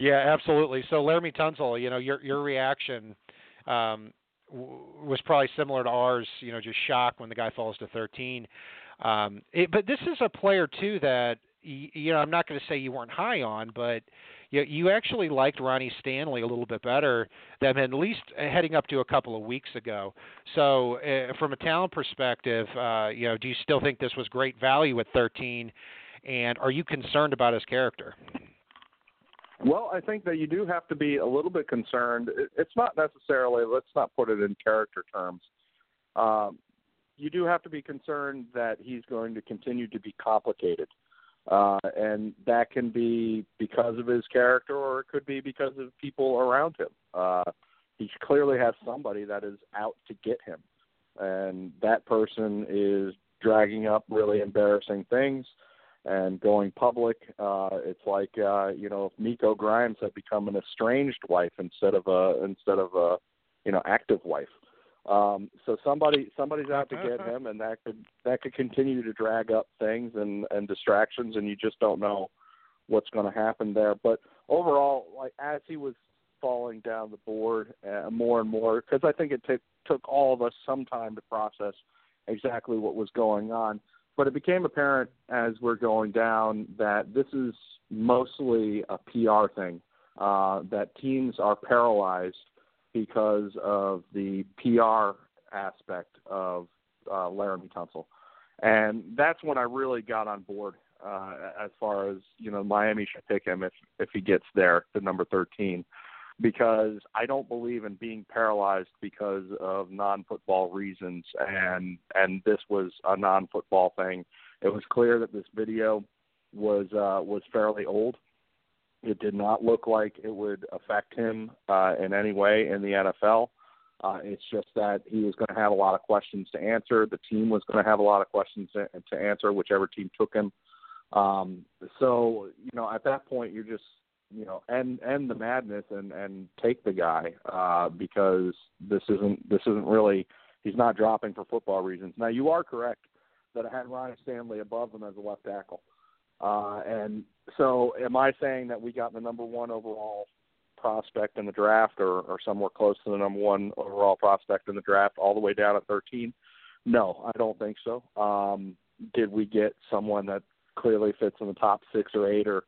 Yeah, absolutely. So Laremy Tunsil, your reaction was probably similar to ours. Just shock when the guy falls to 13. But this is a player too that I'm not going to say you weren't high on, but you actually liked Ronnie Stanley a little bit better than at least heading up to a couple of weeks ago. So from a talent perspective, do you still think this was great value at 13? And are you concerned about his character? Well, I think that you do have to be a little bit concerned. It's not necessarily, let's not put it in character terms. You do have to be concerned that he's going to continue to be complicated. And that can be because of his character, or it could be because of people around him. He clearly has somebody that is out to get him, and that person is dragging up really embarrassing things and going public. It's like if Nico Grimes had become an estranged wife instead of a active wife. So somebody's out to get him, and that could continue to drag up things and distractions, and you just don't know what's going to happen there. But overall, like as he was falling down the board more and more, because I think it took all of us some time to process exactly what was going on. But it became apparent as we're going down that this is mostly a PR thing, that teams are paralyzed because of the PR aspect of Laremy Tunsil. And that's when I really got on board as far as, Miami should pick him if he gets there to number 13, because I don't believe in being paralyzed because of non-football reasons, and this was a non-football thing. It was clear that this video was fairly old. It did not look like it would affect him in any way in the NFL. It's just that he was going to have a lot of questions to answer. The team was going to have a lot of questions to answer, whichever team took him. So, at that point, you're just, end the madness and take the guy because this isn't really – he's not dropping for football reasons. Now, you are correct that I had Ryan Stanley above him as a left tackle. And so am I saying that we got the number one overall prospect in the draft or somewhere close to the number one overall prospect in the draft all the way down at 13? No, I don't think so. Did we get someone that clearly fits in the top 6 or 8 or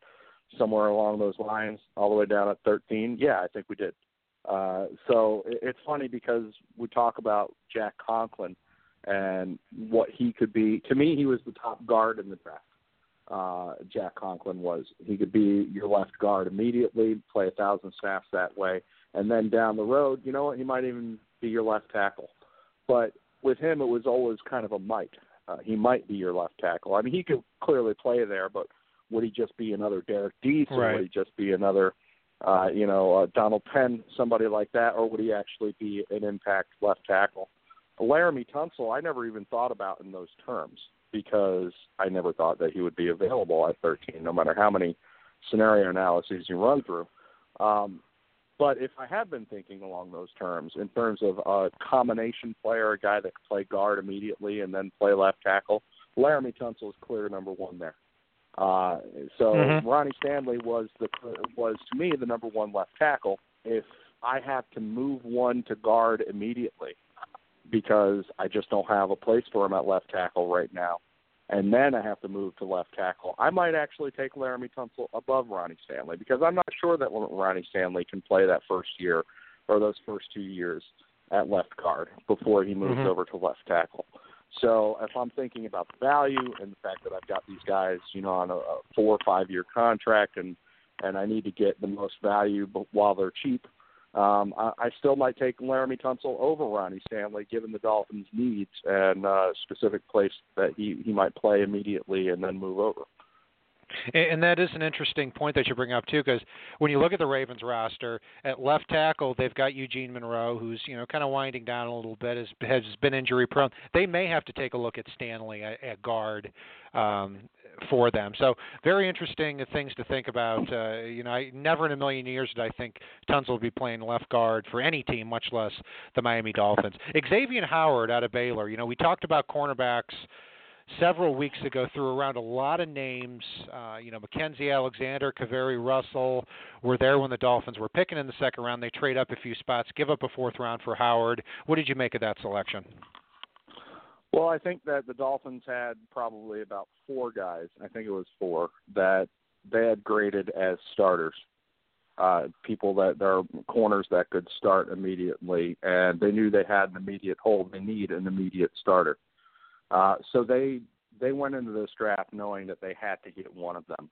somewhere along those lines all the way down at 13? Yeah, I think we did. So it's funny because we talk about Jack Conklin and what he could be. To me, he was the top guard in the draft. Jack Conklin was. He could be your left guard immediately, play 1,000 snaps that way, and then down the road, he might even be your left tackle. But with him, it was always kind of a might. He might be your left tackle. I mean, he could clearly play there, but would he just be another Derek Deese, or would he just be another, Donald Penn, somebody like that, or would he actually be an impact left tackle? Laremy Tunsil, I never even thought about in those terms, because I never thought that he would be available at 13, no matter how many scenario analyses you run through. But if I had been thinking along those terms, in terms of a combination player, a guy that could play guard immediately and then play left tackle, Laremy Tunsil is clear number one there. Ronnie Stanley was to me the number one left tackle. If I have to move one to guard immediately, because I just don't have a place for him at left tackle right now, and then I have to move to left tackle, I might actually take Laremy Tunsil above Ronnie Stanley, because I'm not sure that Ronnie Stanley can play that first year or those first 2 years at left guard before he moves over to left tackle. So if I'm thinking about the value and the fact that I've got these guys, on a 4 or 5 year contract and I need to get the most value while they're cheap, I still might take Laremy Tunsil over Ronnie Stanley, given the Dolphins' needs and specific place that he might play immediately and then move over. And that is an interesting point that you bring up, too, because when you look at the Ravens roster, at left tackle, they've got Eugene Monroe, who's, kind of winding down a little bit, has been injury-prone. They may have to take a look at Stanley at guard for them. So very interesting things to think about. Never in a million years did I think Tunsil would be playing left guard for any team, much less the Miami Dolphins. Xavien Howard out of Baylor, we talked about cornerbacks several weeks ago, threw around a lot of names. Mackenzie Alexander, Kaveri Russell were there when the Dolphins were picking in the second round. They trade up a few spots, give up a fourth round for Howard. What did you make of that selection? Well, I think that the Dolphins had probably about 4 guys, I think it was 4, that they had graded as starters, people that are corners that could start immediately, and they knew they had an immediate hole. They need an immediate starter. So they went into this draft knowing that they had to get one of them.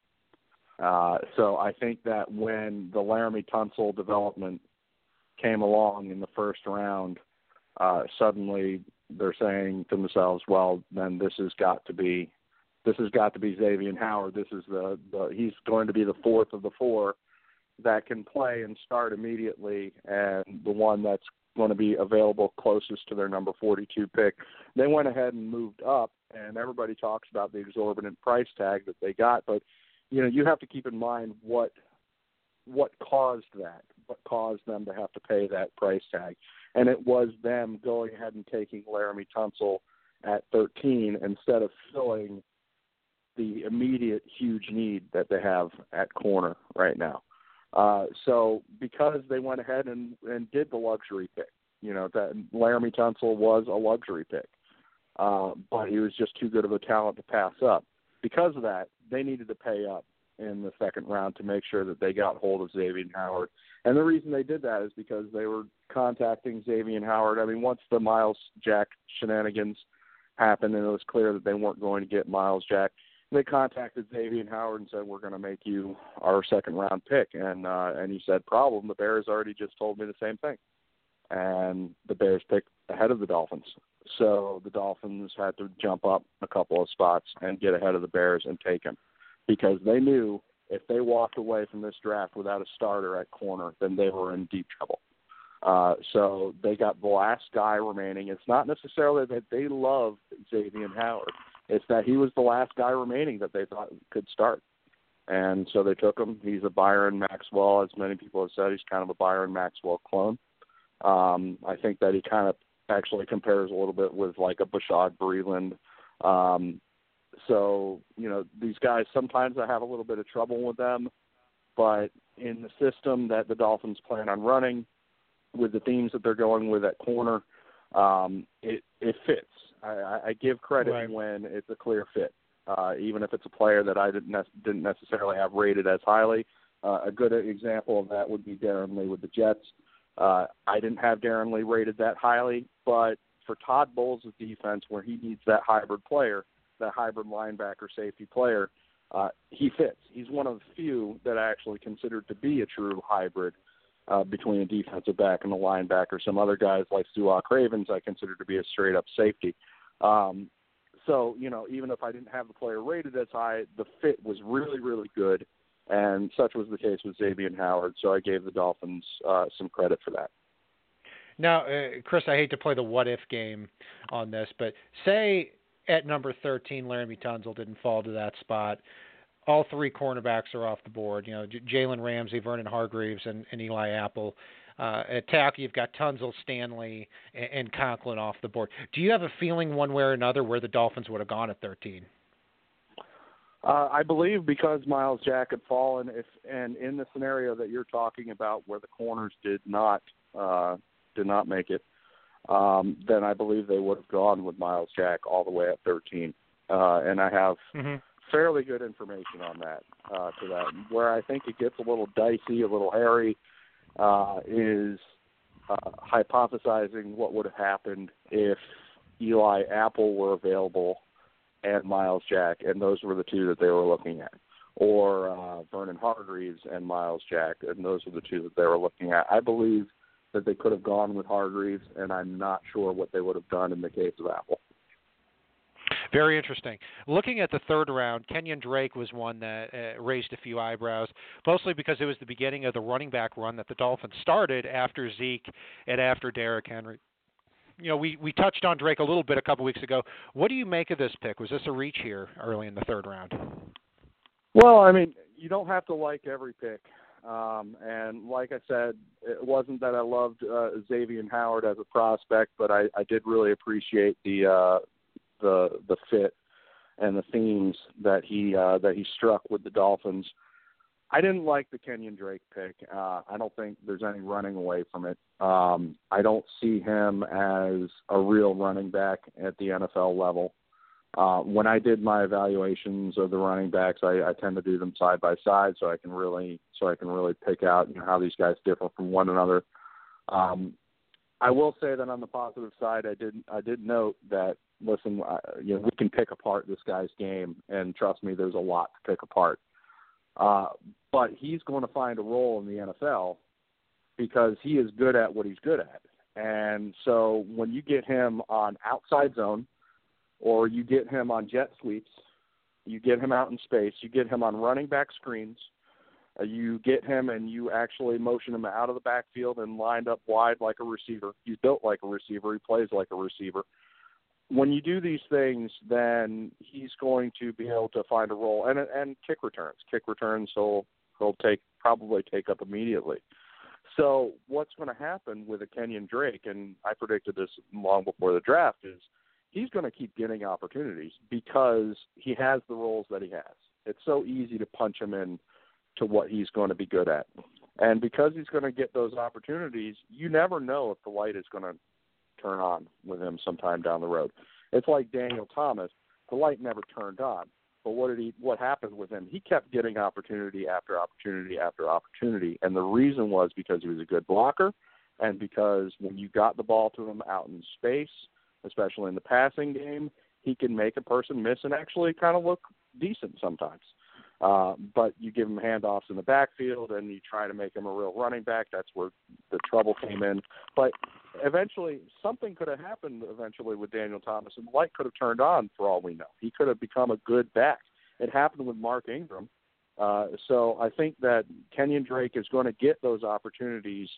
So I think that when the Laremy Tunsil development came along in the first round, suddenly they're saying to themselves, well, then this has got to be Xavien Howard. This is he's going to be the 4th of the 4 that can play and start immediately, and the one that's going to be available closest to their number 42 pick. They went ahead and moved up, and everybody talks about the exorbitant price tag that they got, but you have to keep in mind what caused that, what caused them to have to pay that price tag. And it was them going ahead and taking Laremy Tunsil at 13 instead of filling the immediate huge need that they have at corner right now. So because they went ahead and did the luxury pick, that Laremy Tunsil was a luxury pick, but he was just too good of a talent to pass up. Because of that, they needed to pay up in the second round to make sure that they got hold of Xavien Howard. And the reason they did that is because they were contacting Xavien Howard. I mean, once the Miles Jack shenanigans happened and it was clear that they weren't going to get Miles Jack, they contacted Xavien Howard and said, we're going to make you our second round pick. And he said, problem, the Bears already just told me the same thing. And the Bears picked ahead of the Dolphins. So the Dolphins had to jump up a couple of spots and get ahead of the Bears and take him, because they knew if they walked away from this draft without a starter at corner, then they were in deep trouble. So they got the last guy remaining. It's not necessarily that they love Xavien Howard. It's that he was the last guy remaining that they thought could start. And so they took him. He's a Byron Maxwell. As many people have said, he's kind of a Byron Maxwell clone. I think that he kind of actually compares a little bit with like a Bashad Breeland. So, you know, these guys, sometimes I have a little bit of trouble with them. But in the system that the Dolphins plan on running, with the themes that they're going with at corner, it fits. I give credit when it's a clear fit, even if it's a player that I didn't necessarily have rated as highly. A good example of that would be Darren Lee with the Jets. I didn't have Darren Lee rated that highly, but for Todd Bowles' defense, where he needs that hybrid player, that hybrid linebacker safety player, he fits. He's one of the few that I actually considered to be a true hybrid between a defensive back and a linebacker. Some other guys like Su'a Cravens I consider to be a straight-up safety. So, you know, even if I didn't have the player rated as high, the fit was really, really good, and such was the case with Xavien Howard, so I gave the Dolphins some credit for that. Now, Chris, I hate to play the what-if game on this, but say at number 13, Laremy Tunsil didn't fall to that spot. All three cornerbacks are off the board. You know, Jalen Ramsey, Vernon Hargreaves, and Eli Apple. At tackle, you've got Tunsil, Stanley, and Conklin off the board. Do you have a feeling one way or another where the Dolphins would have gone at 13? I believe because Miles Jack had fallen, and in the scenario that you're talking about where the corners did not make it, then I believe they would have gone with Miles Jack all the way at 13. And I have fairly good information on that. To that, where I think it gets a little dicey, a little hairy, is hypothesizing what would have happened if Eli Apple were available and Miles Jack, and those were the two that they were looking at, or Vernon Hargreaves and Miles Jack, and those were the two that they were looking at. I believe that they could have gone with Hargreaves, and I'm not sure what they would have done in the case of Apple. Very interesting. Looking at the third round, Kenyon Drake was one that raised a few eyebrows, mostly because it was the beginning of the running back run that the Dolphins started after Zeke and after Derrick Henry. You know, we touched on Drake a little bit a couple weeks ago. What do you make of this pick? Was this a reach here early in the third round? Well, I mean, you don't have to like every pick. And like I said, it wasn't that I loved Xavien Howard as a prospect, but I did really appreciate the fit and the themes that he struck with the Dolphins. I didn't like the Kenyon Drake pick. I don't think there's any running away from it. I don't see him as a real running back at the NFL level. When I did my evaluations of the running backs, I tend to do them side by side, so I can really pick out, you know, how these guys differ from one another. I will say that on the positive side, I did note that, listen, you know, we can pick apart this guy's game, and trust me, there's a lot to pick apart. But he's going to find a role in the NFL because he is good at what he's good at. And so when you get him on outside zone, or you get him on jet sweeps, you get him out in space, you get him on running back screens, you get him and you actually motion him out of the backfield and lined up wide like a receiver. He's built like a receiver. He plays like a receiver. When you do these things, then he's going to be able to find a role, and kick returns. He'll probably take up immediately. So what's going to happen with a Kenyon Drake, and I predicted this long before the draft, is he's going to keep getting opportunities because he has the roles that he has. It's so easy to punch him in to what he's going to be good at. And because he's going to get those opportunities, you never know if the light is going to turn on with him sometime down the road. It's like Daniel Thomas. The light never turned on. But what happened with him? He kept getting opportunity after opportunity after opportunity, and the reason was because he was a good blocker, and because when you got the ball to him out in space, especially in the passing game, he can make a person miss and actually kind of look decent sometimes. But you give him handoffs in the backfield and you try to make him a real running back. That's where the trouble came in. But eventually something could have happened with Daniel Thomas, and the light could have turned on for all we know. He could have become a good back. It happened with Mark Ingram. So I think that Kenyon Drake is going to get those opportunities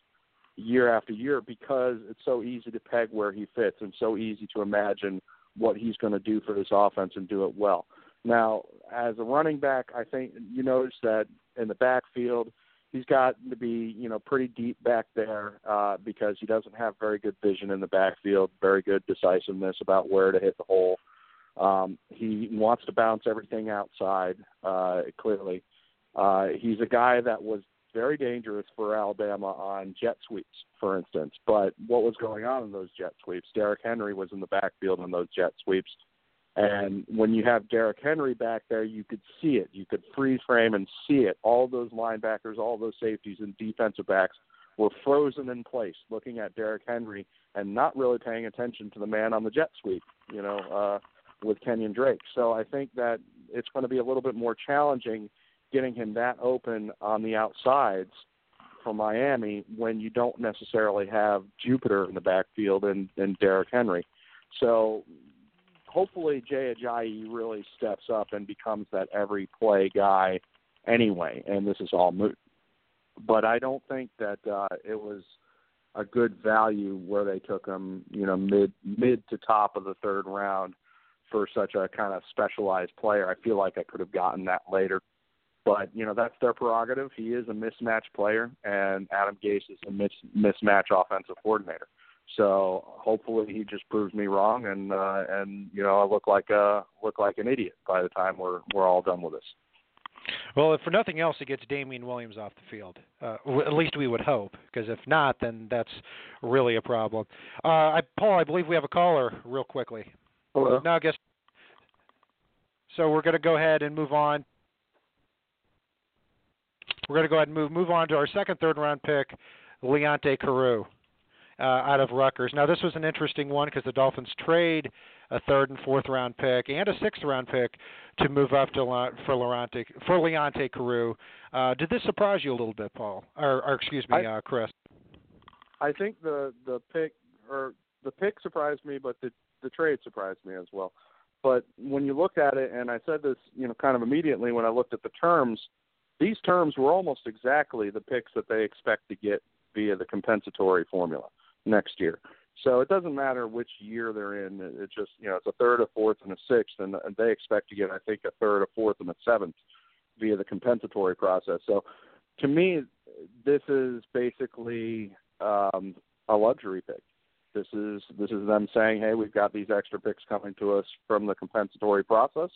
year after year because it's so easy to peg where he fits and so easy to imagine what he's going to do for this offense and do it well. Now, as a running back, I think you notice that in the backfield, he's got to be, you know, pretty deep back there because he doesn't have very good vision in the backfield, very good decisiveness about where to hit the hole. He wants to bounce everything outside, clearly. He's a guy that was very dangerous for Alabama on jet sweeps, for instance. But what was going on in those jet sweeps? Derrick Henry was in the backfield on those jet sweeps. And when you have Derrick Henry back there, you could see it. You could freeze frame and see it. All those linebackers, all those safeties and defensive backs were frozen in place looking at Derrick Henry and not really paying attention to the man on the jet sweep, you know, with Kenyon Drake. So I think that it's going to be a little bit more challenging getting him that open on the outsides for Miami when you don't necessarily have Jupiter in the backfield and Derrick Henry. So hopefully Jay Ajayi really steps up and becomes that every play guy anyway, and this is all moot. But I don't think that it was a good value where they took him, you know, mid to top of the third round for such a kind of specialized player. I feel like I could have gotten that later. But, you know, that's their prerogative. He is a mismatch player, and Adam Gase is a mismatch offensive coordinator. So hopefully he just proves me wrong, and you know, I look like an idiot by the time we're all done with this. Well, if for nothing else, it gets Damian Williams off the field. At least we would hope, because if not, then that's really a problem. Paul, I believe we have a caller real quickly. Hello. No, I guess. So we're going to go ahead and move on. We're going to go ahead and move on to our second third-round pick, Leonte Carew out of Rutgers. Now, this was an interesting one because the Dolphins trade a third- and fourth-round pick and a sixth-round pick to move up for Leonte Carew. Did this surprise you a little bit, Paul? Or excuse me, Chris. I think the pick surprised me, but the trade surprised me as well. But when you look at it, and I said this, you know, kind of immediately when I looked at the terms, these terms were almost exactly the picks that they expect to get via the compensatory formula next year. So it doesn't matter which year they're in. It just, you know, it's a third, a fourth, and a sixth, and they expect to get, I think, a third, a fourth, and a seventh via the compensatory process. So to me, this is basically a luxury pick. This is them saying, hey, we've got these extra picks coming to us from the compensatory process.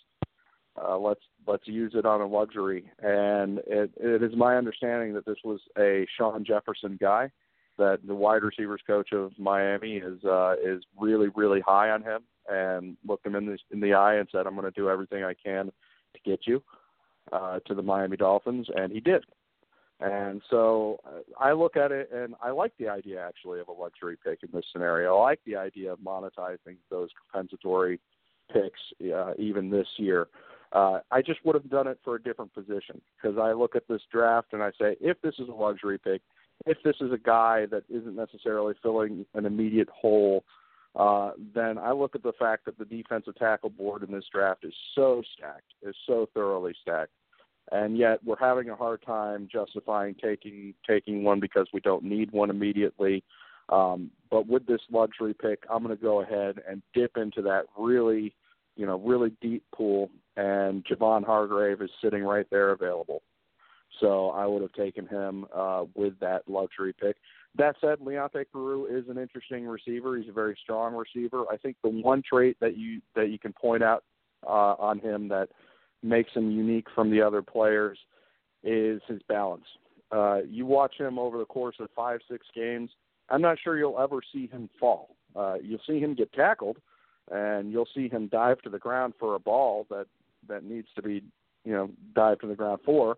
Let's use it on a luxury. And it is my understanding that this was a Sean Jefferson guy, that the wide receivers coach of Miami is really, really high on him and looked him in the eye and said, I'm going to do everything I can to get you to the Miami Dolphins, and he did. And so I look at it, and I like the idea, actually, of a luxury pick in this scenario. I like the idea of monetizing those compensatory picks even this year. I just would have done it for a different position, because I look at this draft and I say, if this is a luxury pick, if this is a guy that isn't necessarily filling an immediate hole, then I look at the fact that the defensive tackle board in this draft is so stacked, is so thoroughly stacked, and yet we're having a hard time justifying taking one because we don't need one immediately. But with this luxury pick, I'm going to go ahead and dip into that really, you know, really deep pool, and Javon Hargrave is sitting right there available. So I would have taken him with that luxury pick. That said, Leonte Carew is an interesting receiver. He's a very strong receiver. I think the one trait that you can point out on him that makes him unique from the other players is his balance. You watch him over the course of 5-6 games, I'm not sure you'll ever see him fall. You'll see him get tackled, and you'll see him dive to the ground for a ball that needs to be, you know, dived to the ground for,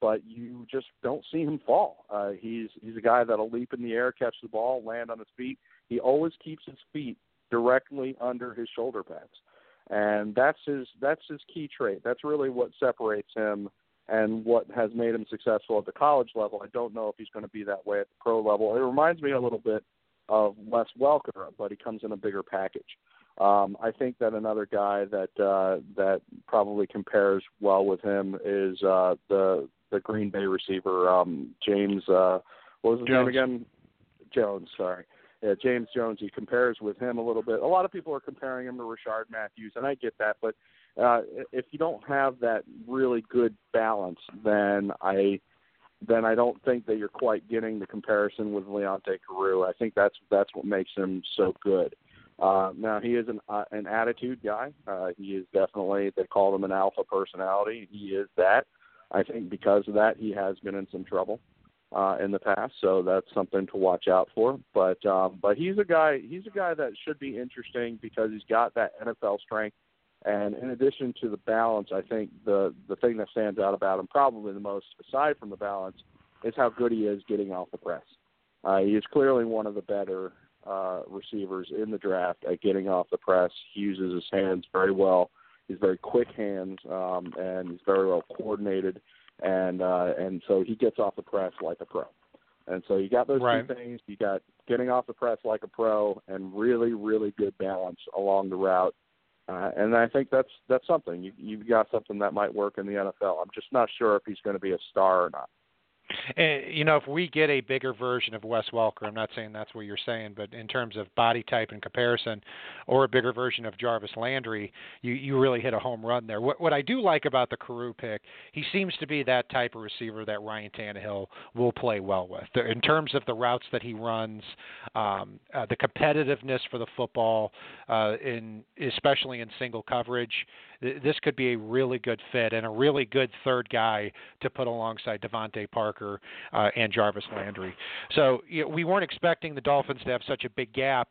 but you just don't see him fall. He's a guy that'll leap in the air, catch the ball, land on his feet. He always keeps his feet directly under his shoulder pads, and that's his key trait. That's really what separates him and what has made him successful at the college level. I don't know if he's going to be that way at the pro level. It reminds me a little bit of Wes Welker, but he comes in a bigger package. I think that another guy that probably compares well with him is the Green Bay receiver, James. What was his name again? Jones, sorry. Yeah, James Jones, he compares with him a little bit. A lot of people are comparing him to Rashard Matthews, and I get that. But if you don't have that really good balance, then I don't think that you're quite getting the comparison with Leonte Carew. I think that's what makes him so good. Now, he is an attitude guy. He is definitely, they call him an alpha personality. He is that. I think because of that, he has been in some trouble in the past, so that's something to watch out for. But he's a guy that should be interesting because he's got that NFL strength. And in addition to the balance, I think the thing that stands out about him probably the most, aside from the balance, is how good he is getting off the press. He is clearly one of the better receivers in the draft at getting off the press. He uses his hands very well. He's very quick hands, and he's very well coordinated. And so he gets off the press like a pro. And so you got those two things. You got getting off the press like a pro and really, really good balance along the route. And I think that's something. You've got something that might work in the NFL. I'm just not sure if he's going to be a star or not. And, you know, if we get a bigger version of Wes Welker, I'm not saying that's what you're saying, but in terms of body type and comparison, or a bigger version of Jarvis Landry, you really hit a home run there. What I do like about the Carew pick, he seems to be that type of receiver that Ryan Tannehill will play well with. In terms of the routes that he runs, the competitiveness for the football, especially in single coverage, this could be a really good fit and a really good third guy to put alongside Devontae Parker and Jarvis Landry. So we weren't expecting the Dolphins to have such a big gap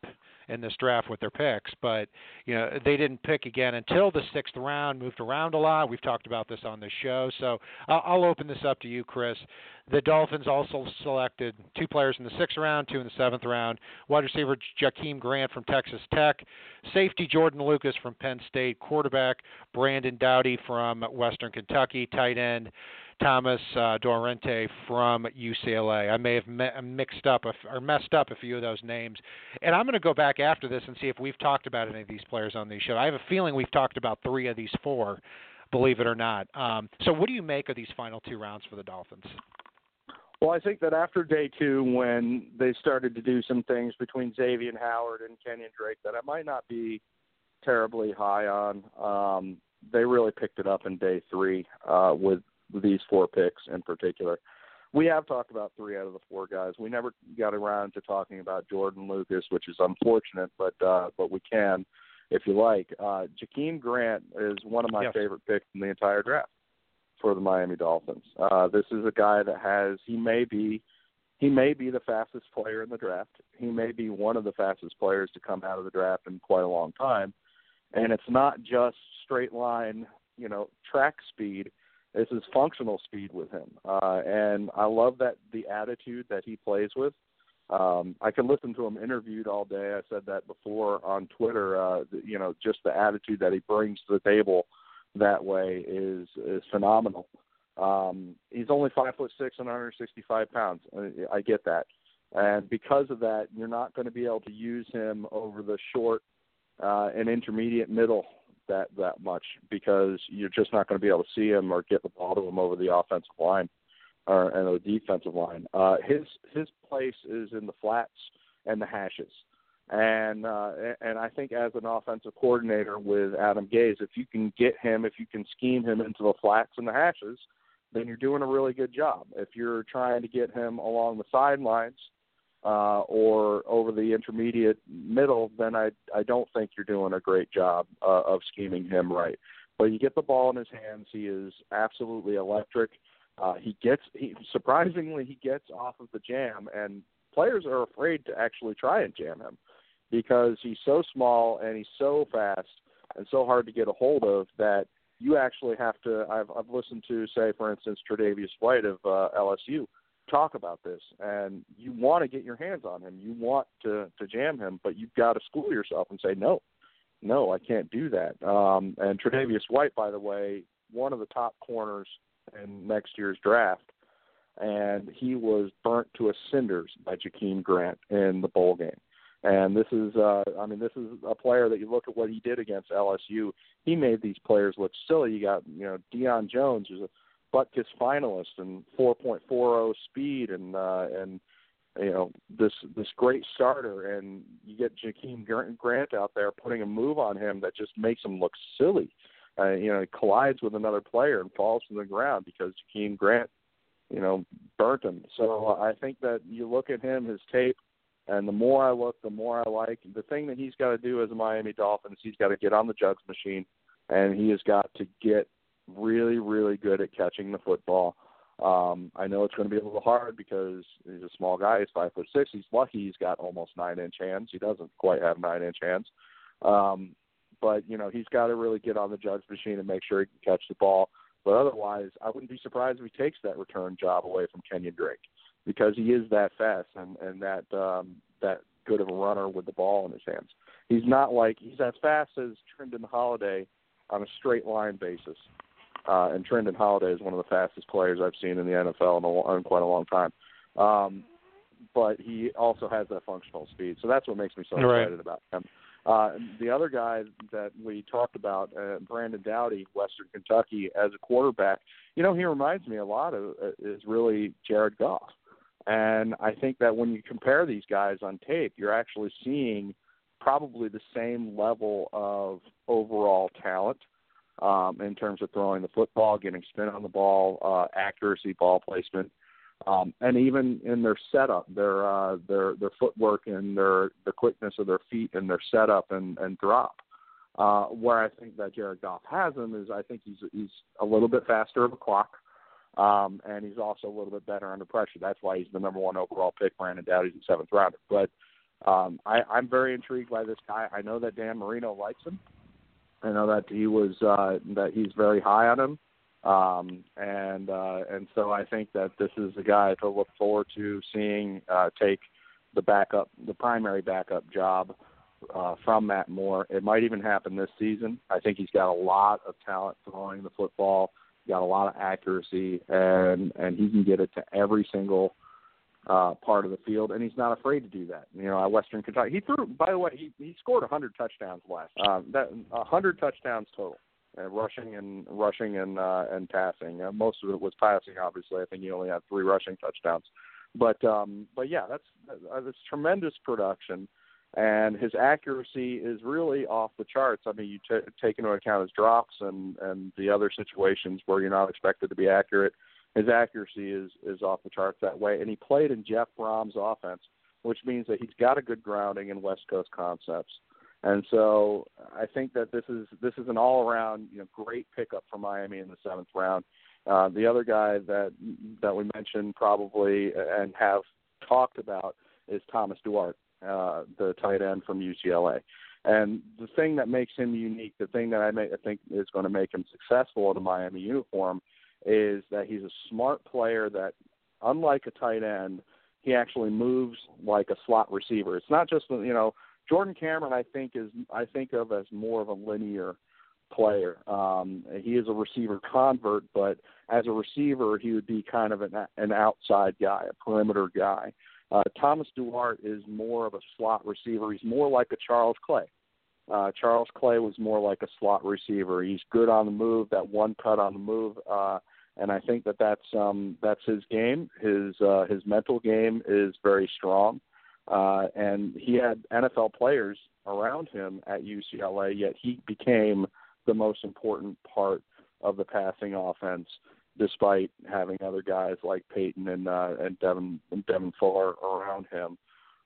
in this draft with their picks, but they didn't pick again until the sixth round, moved around a lot. We've talked about this on the show. So I'll open this up to you, Chris. The Dolphins also selected two players in the sixth round, two in the seventh round, wide receiver Jakeem Grant from Texas Tech, safety Jordan Lucas from Penn State, quarterback Brandon Doughty from Western Kentucky, tight end Thomas Duarte from UCLA. I may have messed up a few of those names. And I'm going to go back after this and see if we've talked about any of these players on the show. I have a feeling we've talked about three of these four, believe it or not. So what do you make of these final two rounds for the Dolphins? Well, I think that after day two, when they started to do some things between Xavien Howard and Kenyon Drake that I might not be terribly high on, they really picked it up in day three with these four picks in particular. We have talked about three out of the four guys. We never got around to talking about Jordan Lucas, which is unfortunate, but we can if you like. Jakeem Grant is one of my favorite picks in the entire draft for the Miami Dolphins. This is a guy that he may be the fastest player in the draft. He may be one of the fastest players to come out of the draft in quite a long time. And it's not just straight line, track speed. This is functional speed with him, and I love that the attitude that he plays with. I can listen to him interviewed all day. I said that before on Twitter. Just the attitude that he brings to the table that way is phenomenal. He's only 5'6" and 165 pounds. I get that, and because of that, you're not going to be able to use him over the short and intermediate middle that much because you're just not going to be able to see him or get the ball to him over the offensive line and the defensive line. His place is in the flats and the hashes. And I think as an offensive coordinator with Adam Gase, if you can scheme him into the flats and the hashes, then you're doing a really good job. If you're trying to get him along the sidelines or over the intermediate middle, then I don't think you're doing a great job of scheming him right. But you get the ball in his hands, he is absolutely electric. He surprisingly gets off of the jam, and players are afraid to actually try and jam him because he's so small and he's so fast and so hard to get a hold of that you actually have to. I've listened to, say, for instance, Tre'Davious White of LSU. Talk about this, and you want to get your hands on him. You want to jam him, but you've got to school yourself and say, no, I can't do that. And Tre'Davious White, by the way, one of the top corners in next year's draft, and he was burnt to a cinders by Jakeem Grant in the bowl game. And this is a player that you look at what he did against LSU. He made these players look silly. You got, Deion Jones, who's a Butkus finalist and 4.40 speed and this this great starter, and you get Jakeem Grant out there putting a move on him that just makes him look silly. He collides with another player and falls to the ground because Jakeem Grant, burnt him. So I think that you look at him, his tape, and the more I look, the more I like. The thing that he's got to do as a Miami Dolphin is he's got to get on the jugs machine, and he has got to get really, really good at catching the football. I know it's going to be a little hard because he's a small guy. He's 5'6". He's lucky he's got almost 9-inch hands. He doesn't quite have 9-inch hands. But he's got to really get on the jugs machine and make sure he can catch the ball. But otherwise, I wouldn't be surprised if he takes that return job away from Kenyon Drake because he is that fast and that good of a runner with the ball in his hands. He's not like – he's as fast as Trendon Holiday on a straight-line basis. And Trendon Holiday is one of the fastest players I've seen in the NFL in quite a long time. But he also has that functional speed. So that's what makes me so excited about him. The other guy that we talked about, Brandon Doughty, Western Kentucky, as a quarterback, he reminds me a lot of is really Jared Goff. And I think that when you compare these guys on tape, you're actually seeing probably the same level of overall talent in terms of throwing the football, getting spin on the ball, accuracy, ball placement, and even in their setup, their footwork and the quickness of their feet and their setup and drop. Where I think that Jared Goff has him is I think he's a little bit faster of a clock, and he's also a little bit better under pressure. That's why he's the number one overall pick. Brandon Doughty's the 7th rounder. But I'm very intrigued by this guy. I know that Dan Marino likes him. I know that he's very high on him. And so I think that this is the guy to look forward to seeing take the primary backup job from Matt Moore. It might even happen this season. I think he's got a lot of talent throwing the football, got a lot of accuracy, and he can get it to every single part of the field, and he's not afraid to do that. At Western Kentucky, he threw. By the way, he scored 100 touchdowns last. 100 touchdowns total. Rushing and passing. Most of it was passing, obviously. I think he only had 3 rushing touchdowns. But yeah, that's tremendous production, and his accuracy is really off the charts. I mean, you take into account his drops and the other situations where you're not expected to be accurate. His accuracy is off the charts that way, and he played in Jeff Brom's offense, which means that he's got a good grounding in West Coast concepts. And so I think that this is an all-around great pickup for Miami in the 7th round. The other guy that we mentioned probably and have talked about is Thomas Duarte, the tight end from UCLA. And the thing that makes him unique, the thing that I think is going to make him successful in a Miami uniform is that he's a smart player that, unlike a tight end, he actually moves like a slot receiver. It's not just Jordan Cameron, I think of as more of a linear player. He is a receiver convert, but as a receiver, he would be kind of an outside guy, a perimeter guy. Thomas Duarte is more of a slot receiver. He's more like a Charles Clay. Charles Clay was more like a slot receiver. He's good on the move, that one cut on the move, and I think that's his game. His mental game is very strong. And he had NFL players around him at UCLA, yet he became the most important part of the passing offense, despite having other guys like Peyton and Devin Fuller around him.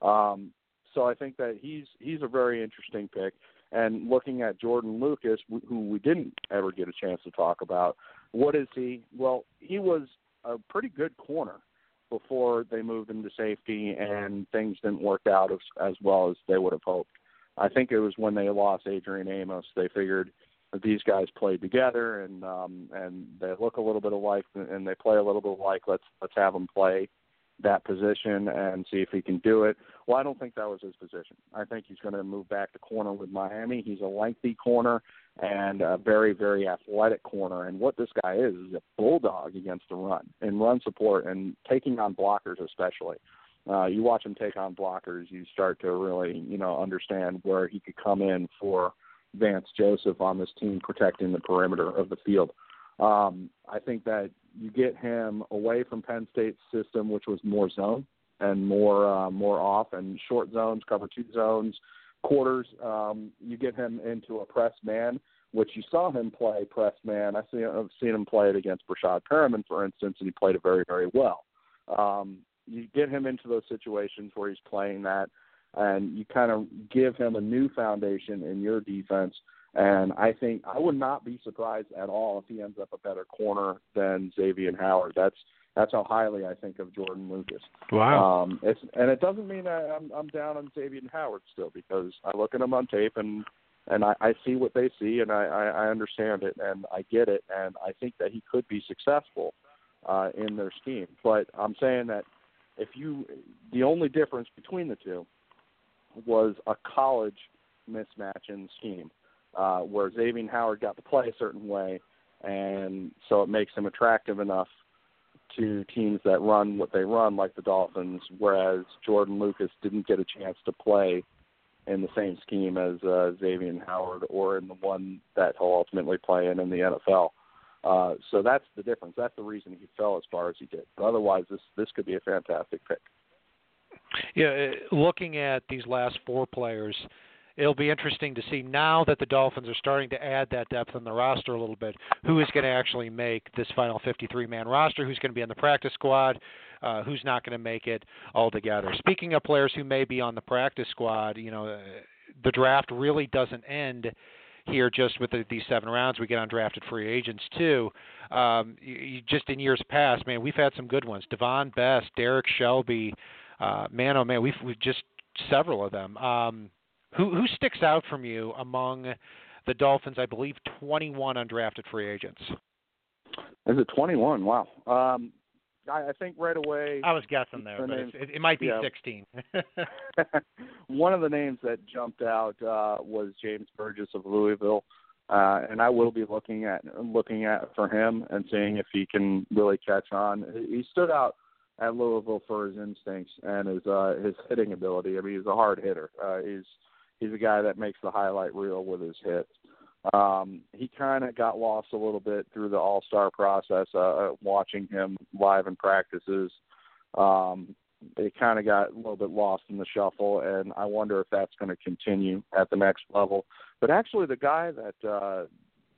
So I think that he's a very interesting pick. And looking at Jordan Lucas, who we didn't ever get a chance to talk about, what is he? Well, he was a pretty good corner before they moved him to safety and things didn't work out as well as they would have hoped. I think it was when they lost Adrian Amos, they figured that these guys played together and they look a little bit alike and they play a little bit alike. Let's have them play that position and see if he can do it. Well, I don't think that was his position. I think he's going to move back to corner with Miami. He's a lengthy corner and a very, very athletic corner. And what this guy is a bulldog against the run and run support and taking on blockers especially. You watch him take on blockers, you start to really, understand where he could come in for Vance Joseph on this team protecting the perimeter of the field. I think that you get him away from Penn State's system, which was more zone, and more often. Short zones, cover two zones, quarters. You get him into a press man, which you saw him play press man. I've seen him play it against Brashad Perriman, for instance, and he played it very, very well. You get him into those situations where he's playing that, and you kind of give him a new foundation in your defense. And I think I would not be surprised at all if he ends up a better corner than Xavien Howard. That's how highly I think of Jordan Lucas. Wow. And it doesn't mean I'm down on Xavien Howard still, because I look at him on tape and I see what they see, and I understand it, and I get it, and I think that he could be successful in their scheme. But I'm saying that the only difference between the two was a college mismatch in the scheme, where Xavien Howard got to play a certain way, and so it makes him attractive enough to teams that run what they run, like the Dolphins, whereas Jordan Lucas didn't get a chance to play in the same scheme as Xavien Howard, or in the one that he'll ultimately play in the NFL. So that's the difference. That's the reason he fell as far as he did. But otherwise, this could be a fantastic pick. Yeah, looking at these last four players, it'll be interesting to see, now that the Dolphins are starting to add that depth on the roster a little bit, who is going to actually make this final 53-man roster, who's going to be on the practice squad, who's not going to make it altogether. Speaking of players who may be on the practice squad, the draft really doesn't end here just with these 7 rounds. We get undrafted free agents, too. Just in years past, man, we've had some good ones. Devon Best, Derek Shelby, man, oh, man, we've just several of them. Who sticks out from you among the Dolphins? I believe 21 undrafted free agents. Is it 21? Wow. I think right away – I was guessing there, but it might be 16. One of the names that jumped out was James Burgess of Louisville, and I will be looking at for him and seeing if he can really catch on. He stood out at Louisville for his instincts and his hitting ability. I mean, he's a hard hitter. He's a guy that makes the highlight reel with his hits. He kind of got lost a little bit through the all-star process, watching him live in practices. It kind of got a little bit lost in the shuffle, and I wonder if that's going to continue at the next level. But actually the guy that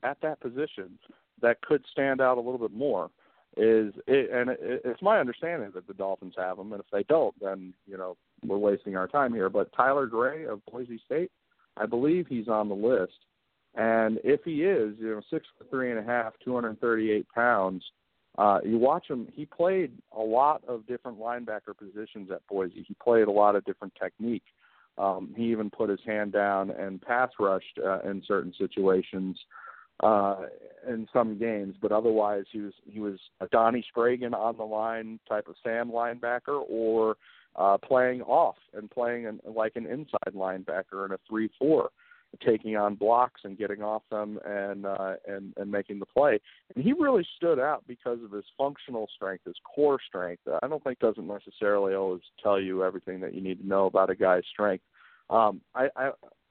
at that position that could stand out a little bit more it's my understanding that the Dolphins have him, and if they don't, then, we're wasting our time here. But Tyler Gray of Boise State, I believe he's on the list. And if he is, 6'3.5", 238 pounds, you watch him. He played a lot of different linebacker positions at Boise. He played a lot of different technique. He even put his hand down and pass rushed in certain situations in some games, but otherwise he was a Donnie Spragan on the line type of Sam linebacker, or playing off and playing like an inside linebacker in a 3-4, taking on blocks and getting off them and making the play. And he really stood out because of his functional strength, his core strength. I don't think doesn't necessarily always tell you everything that you need to know about a guy's strength.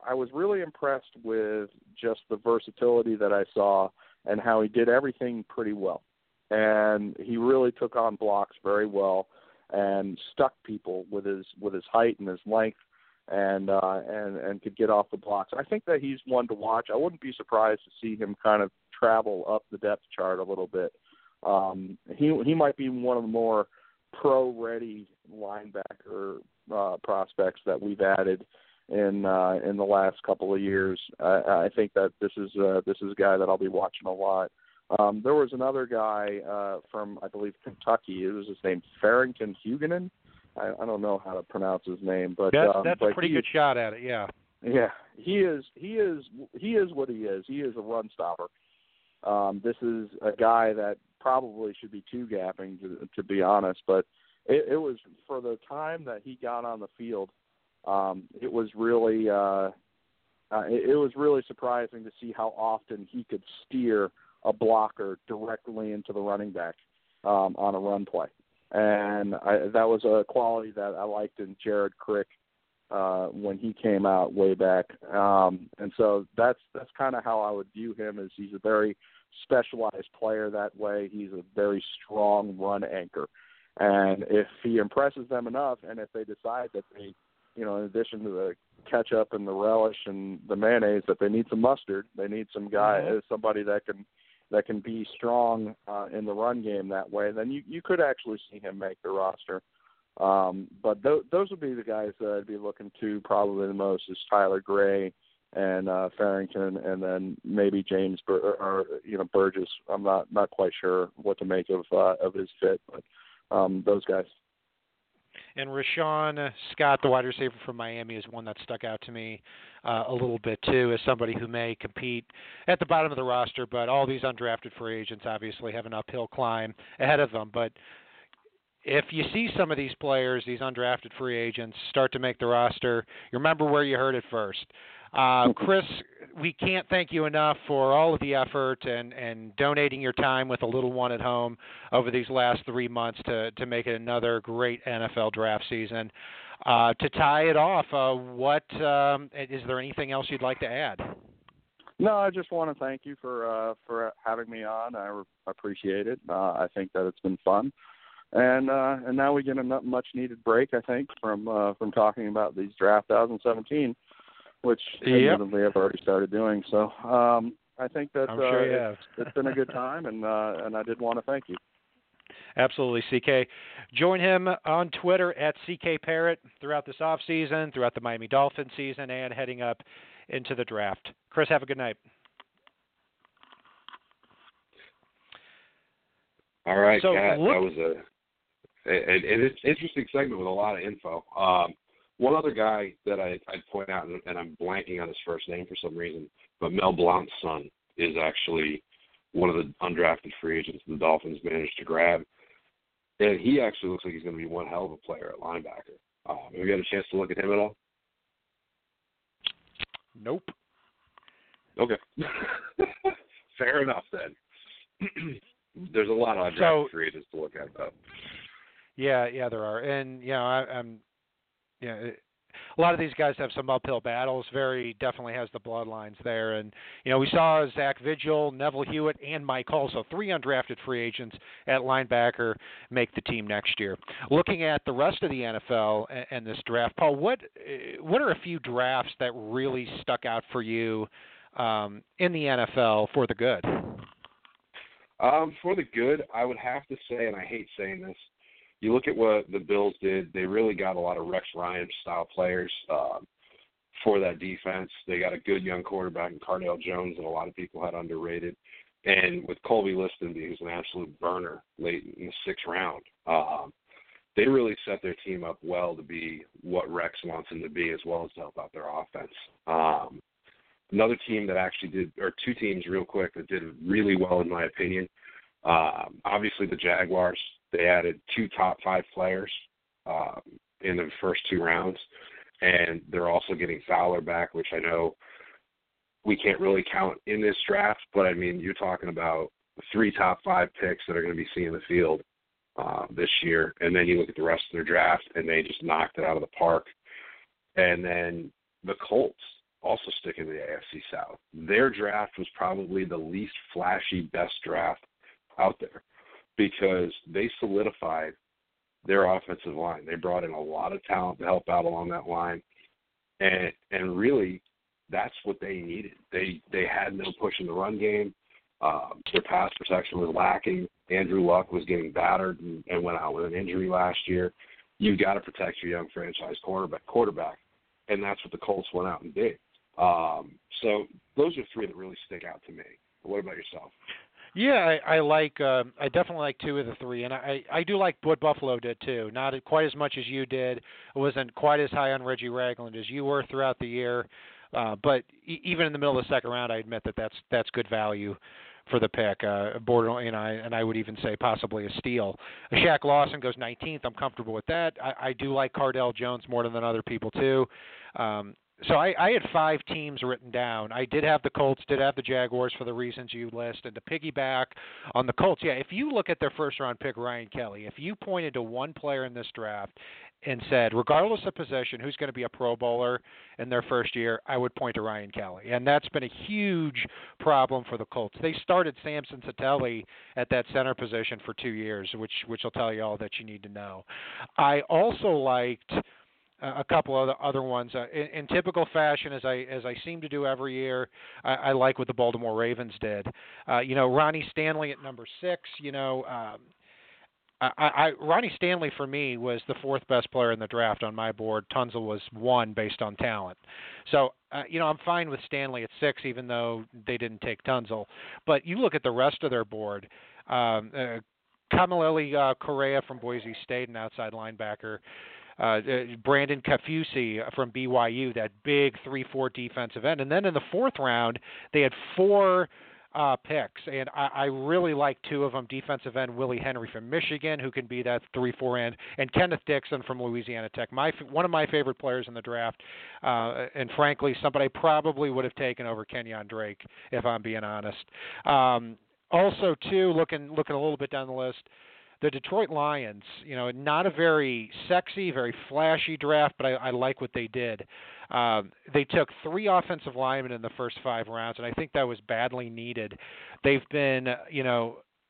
I was really impressed with just the versatility that I saw and how he did everything pretty well. And he really took on blocks very well and stuck people with his height and his length, and could get off the blocks. I think that he's one to watch. I wouldn't be surprised to see him kind of travel up the depth chart a little bit. He might be one of the more pro-ready linebacker prospects that we've added in the last couple of years. I think that this is a guy that I'll be watching a lot. There was another guy from, I believe, Kentucky. It was his name, Farrington Huguenin. I don't know how to pronounce his name, but that's a pretty good shot at it. Yeah, yeah. He is what he is. He is a run stopper. This is a guy that probably should be two gapping, to be honest. But it was, for the time that he got on the field, it was really surprising to see how often he could steer a blocker directly into the running back on a run play. And that was a quality that I liked in Jared Crick when he came out way back. And so that's kind of how I would view him, is he's a very specialized player that way. He's a very strong run anchor. And if he impresses them enough, and if they decide that they, you know, in addition to the ketchup and the relish and the mayonnaise, that they need some mustard, they need some guy, somebody that can be strong in the run game that way, then you could actually see him make the roster. But those would be the guys that I'd be looking to probably the most, is Tyler Gray and Farrington, and then maybe James or Burgess. I'm not quite sure what to make of his fit, but those guys. And Rashawn Scott, the wide receiver from Miami, is one that stuck out to me a little bit, too, as somebody who may compete at the bottom of the roster. But all these undrafted free agents obviously have an uphill climb ahead of them. But if you see some of these players, these undrafted free agents, start to make the roster, you remember where you heard it first. Chris, we can't thank you enough for all of the effort and donating your time with a little one at home over these last 3 months to make it another great NFL draft season. To tie it off, is there anything else you'd like to add? No, I just want to thank you for having me on. I appreciate it. I think that it's been fun. And now we get a much-needed break, I think, from talking about these draft 2017, which admittedly I've already started doing. So I think that it's been a good time, and I did want to thank you. Absolutely, CK. Join him on Twitter at CK Parrott throughout this offseason, throughout the Miami Dolphins season, and heading up into the draft. Chris, have a good night. All right, so, Kat, that was an interesting segment with a lot of info. One other guy that I'd point out, and I'm blanking on his first name for some reason, but Mel Blount's son is actually one of the undrafted free agents the Dolphins managed to grab. And he actually looks like he's going to be one hell of a player at linebacker. Have you had a chance to look at him at all? Nope. Okay. Fair enough, then. There's a lot of undrafted free agents to look at, though. Yeah, there are. And, you know, a lot of these guys have some uphill battles. Very definitely has the bloodlines there. And, you know, we saw Zach Vigil, Neville Hewitt, and Mike Hull, so 3 undrafted free agents at linebacker make the team next year. Looking at the rest of the NFL and this draft, Paul, what are a few drafts that really stuck out for you in the NFL for the good? For the good, I would have to say, and I hate saying this, you look at what the Bills did, they really got a lot of Rex Ryan-style players for that defense. They got a good young quarterback in Cardale Jones that a lot of people had underrated. And with Colby Liston being an absolute burner late in the 6th round, they really set their team up well to be what Rex wants them to be, as well as to help out their offense. Another team that actually did, or 2 teams real quick, that did really well in my opinion, obviously the Jaguars. They added 2 top 5 players in the first 2 rounds, and they're also getting Fowler back, which I know we can't really count in this draft, but, I mean, you're talking about 3 top 5 picks that are going to be seeing the field this year. And then you look at the rest of their draft, and they just knocked it out of the park. And then the Colts also sticking to the AFC South. Their draft was probably the least flashy, best draft out there, because they solidified their offensive line. They brought in a lot of talent to help out along that line, and really that's what they needed. They had no push in the run game. Their pass protection was lacking. Andrew Luck was getting battered and went out with an injury last year. You've got to protect your young franchise quarterback, and that's what the Colts went out and did. So those are 3 that really stick out to me. What about yourself? Yeah, I definitely like 2 of the 3, and I do like what Buffalo did too. Not quite as much as you did. I wasn't quite as high on Reggie Ragland as you were throughout the year, but even in the middle of the 2nd round, I admit that's good value for the pick. Borderline, and I would even say possibly a steal. Shaq Lawson goes 19th. I'm comfortable with that. I do like Cardale Jones more than other people too. So I had five teams written down. I did have the Colts, did have the Jaguars for the reasons you listed. To piggyback on the Colts, yeah, if you look at their first-round pick, Ryan Kelly, if you pointed to one player in this draft and said, regardless of position, who's going to be a Pro Bowler in their first year, I would point to Ryan Kelly. And that's been a huge problem for the Colts. They started Samson Satelli at that center position for 2 years, which will tell you all that you need to know. I also liked a couple other ones. In typical fashion, as I seem to do every year, I like what the Baltimore Ravens did. Ronnie Stanley at number 6, Ronnie Stanley for me was the fourth best player in the draft on my board. Tunsil was 1 based on talent. So, I'm fine with Stanley at 6, even though they didn't take Tunsil. But you look at the rest of their board, Kamalili Correa from Boise State, an outside linebacker, Brandon Kafusi from BYU, that big 3-4 defensive end. And then in the fourth round, they had 4 picks, and I really like 2 of them, defensive end Willie Henry from Michigan, who can be that 3-4 end, and Kenneth Dixon from Louisiana Tech, one of my favorite players in the draft, and frankly, somebody I probably would have taken over Kenyon Drake, if I'm being honest. Also, too, looking a little bit down the list, the Detroit Lions, not a very sexy, very flashy draft, but I like what they did. They took 3 offensive linemen in the first 5 rounds, and I think that was badly needed. They've been,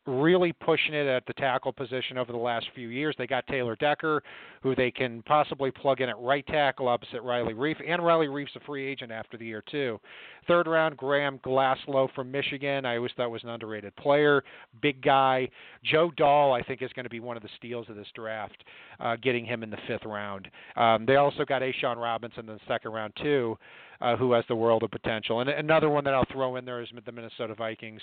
really pushing it at the tackle position over the last few years. They got Taylor Decker, who they can possibly plug in at right tackle opposite Riley Reif, and Riley Reif's a free agent after the year, too. Third round, Graham Glaslow from Michigan. I always thought was an underrated player, big guy. Joe Dahl, I think, is going to be one of the steals of this draft, getting him in the 5th round. They also got A'Shawn Robinson in the 2nd round, too, who has the world of potential. And another one that I'll throw in there is the Minnesota Vikings.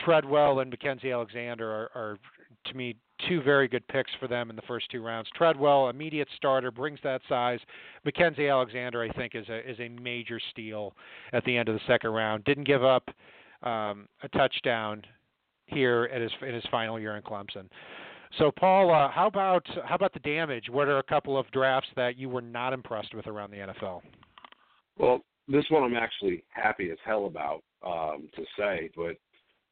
Treadwell and Mackenzie Alexander are, to me, 2 very good picks for them in the first 2 rounds. Treadwell, immediate starter, brings that size. Mackenzie Alexander, I think, is a major steal at the end of the 2nd round. Didn't give up a touchdown here in his final year in Clemson. So, Paul, how about the damage? What are a couple of drafts that you were not impressed with around the NFL? Well, this one I'm actually happy as hell about to say, but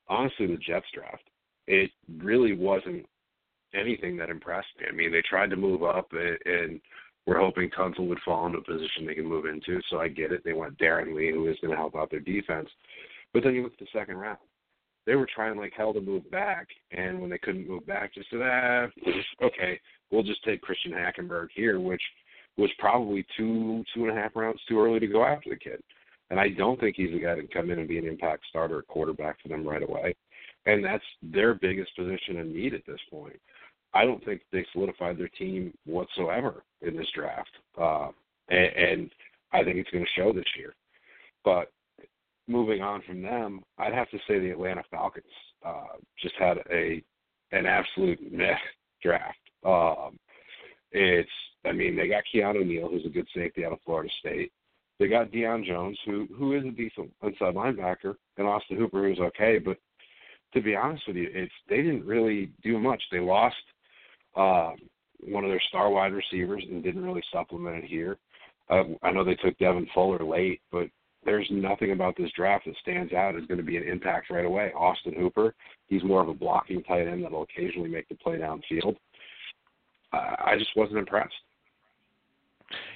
honestly, the Jets draft, it really wasn't anything that impressed me. I mean, they tried to move up, and we're hoping Tunsil would fall into a position they can move into, so I get it. They went Darren Lee, who is going to help out their defense. But then you look at the 2nd round. They were trying like hell to move back, and when they couldn't move back, just said, okay, we'll just take Christian Hackenberg here, which was probably 2.5 rounds too early to go after the kid. And I don't think he's a guy that can come in and be an impact starter or quarterback for them right away. And that's their biggest position and need at this point. I don't think they solidified their team whatsoever in this draft. And I think it's going to show this year. But moving on from them, I'd have to say the Atlanta Falcons just had an absolute meh draft. They got Keanu Neal, who's a good safety out of Florida State. They got Deion Jones, who is a decent inside linebacker, and Austin Hooper, who's okay. But to be honest with you, they didn't really do much. They lost one of their star wide receivers and didn't really supplement it here. I know they took Devin Fuller late, but there's nothing about this draft that stands out as going to be an impact right away. Austin Hooper, he's more of a blocking tight end that will occasionally make the play downfield. I just wasn't impressed.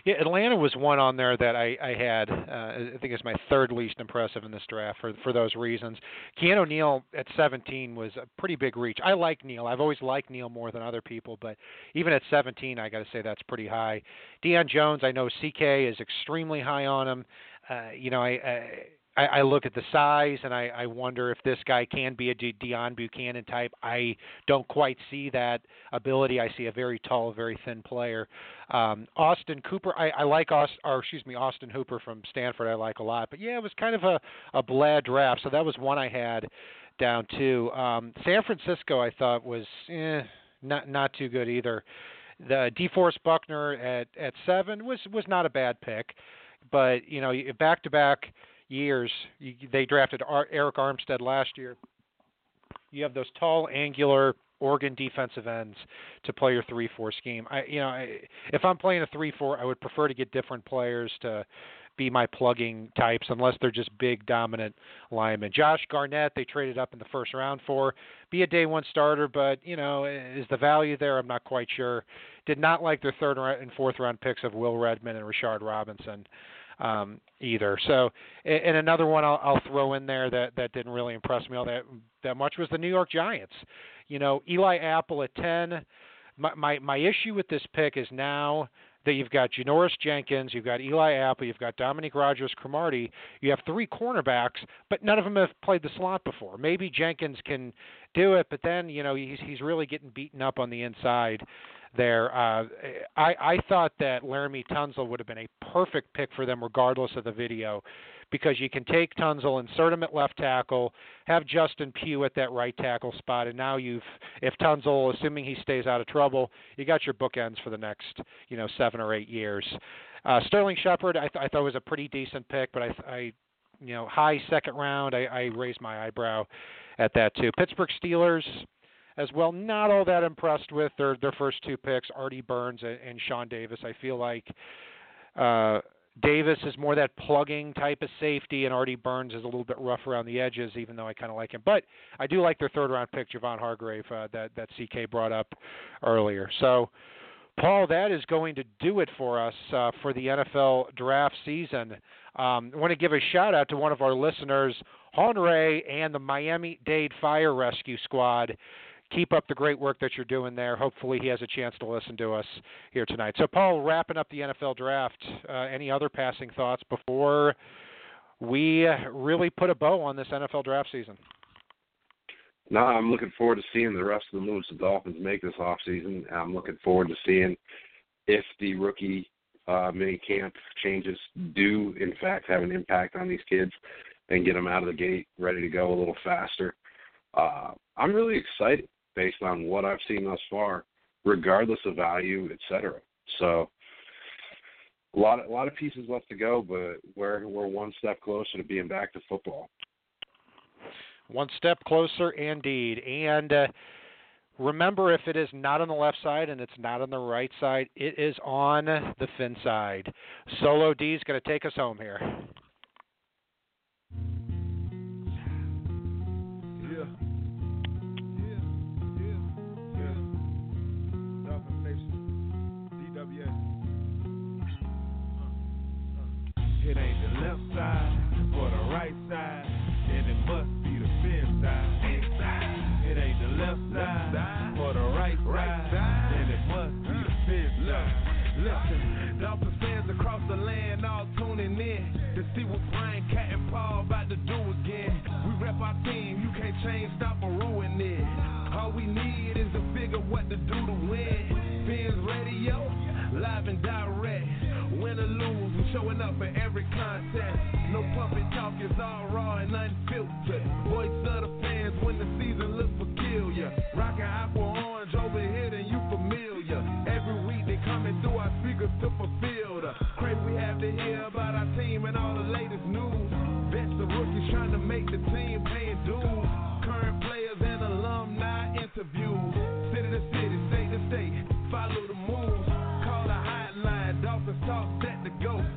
Yeah, Atlanta was one on there that I had. I think it's my 3rd least impressive in this draft for those reasons. Keanu Neal at 17 was a pretty big reach. I like Neal. I've always liked Neal more than other people, but even at 17, I got to say that's pretty high. Deion Jones, I know CK is extremely high on him. I look at the size, and I wonder if this guy can be a Deion Buchanan type. I don't quite see that ability. I see a very tall, very thin player. Austin Cooper, I like Austin Hooper from Stanford I like a lot. But, yeah, it was kind of a blah draft, so that was one I had down too. San Francisco I thought was not too good either. The DeForest Buckner at 7 was not a bad pick. But, back-to-back years, they drafted Eric Armstead last year. You have those tall, angular Oregon defensive ends to play your 3-4 scheme. If I'm playing a 3-4, I would prefer to get different players to be my plugging types, unless they're just big, dominant linemen. Josh Garnett, they traded up in the first round for, be a day one starter, but, is the value there? I'm not quite sure. Did not like their third and fourth round picks of Will Redmond and Rashard Robinson either. So, and another one I'll throw in there that didn't really impress me all that much was the New York Giants. Eli Apple at 10. My issue with this pick is now that you've got Janoris Jenkins, you've got Eli Apple, you've got Dominique Rogers-Cromartie. You have three cornerbacks, but none of them have played the slot before. Maybe Jenkins can do it, but then, he's really getting beaten up on the inside there. I thought that Laremy Tunsil would have been a perfect pick for them regardless of the video, because you can take Tunsil, insert him at left tackle, have Justin Pugh at that right tackle spot, and now if Tunsil, assuming he stays out of trouble, you got your bookends for the next 7 or 8 years. Sterling Shepard, I thought was a pretty decent pick, but I high second round, I raised my eyebrow at that too. Pittsburgh Steelers as well, not all that impressed with their first two picks, Artie Burns and Sean Davis. I feel like Davis is more that plugging type of safety, and Artie Burns is a little bit rough around the edges, even though I kind of like him. But I do like their third-round pick, Javon Hargrave, that CK brought up earlier. So, Paul, that is going to do it for us for the NFL draft season. I want to give a shout-out to one of our listeners, Honore, and the Miami-Dade Fire Rescue Squad. Keep up the great work that you're doing there. Hopefully he has a chance to listen to us here tonight. So, Paul, wrapping up the NFL draft, any other passing thoughts before we really put a bow on this NFL draft season? No, I'm looking forward to seeing the rest of the moves the Dolphins make this offseason. I'm looking forward to seeing if the rookie minicamp changes do, in fact, have an impact on these kids and get them out of the gate ready to go a little faster. I'm really excited based on what I've seen thus far, regardless of value, et cetera. So a lot of pieces left to go, but we're one step closer to being back to football. One step closer, indeed. And remember, if it is not on the left side and it's not on the right side, it is on the fin side. Solo D is going to take us home here. It ain't the left side or the right side, and it must be the fin side. It ain't the left side or the right side, and it must be the fin side. Listen, Dolphin fans across the land all tuning in to see what Brian, Cat, and Paul about to do again. We rep our team, you can't change, stop or ruin it. All we need is to figure what to do to win. Fins Radio, live and direct. Win or lose, we're showing up for every contest. No puppet talk, it's all raw and unfiltered. Voice of the fans when the season looks peculiar. Rockin' apple orange over here, then you familiar. Every week they coming through our speakers to fulfill the crave we have to hear about our team and all the latest news. Vets the rookies trying to make the team, paying dues. Current players and alumni interviews. City to city, state to state, follow the moves. Talk set to go.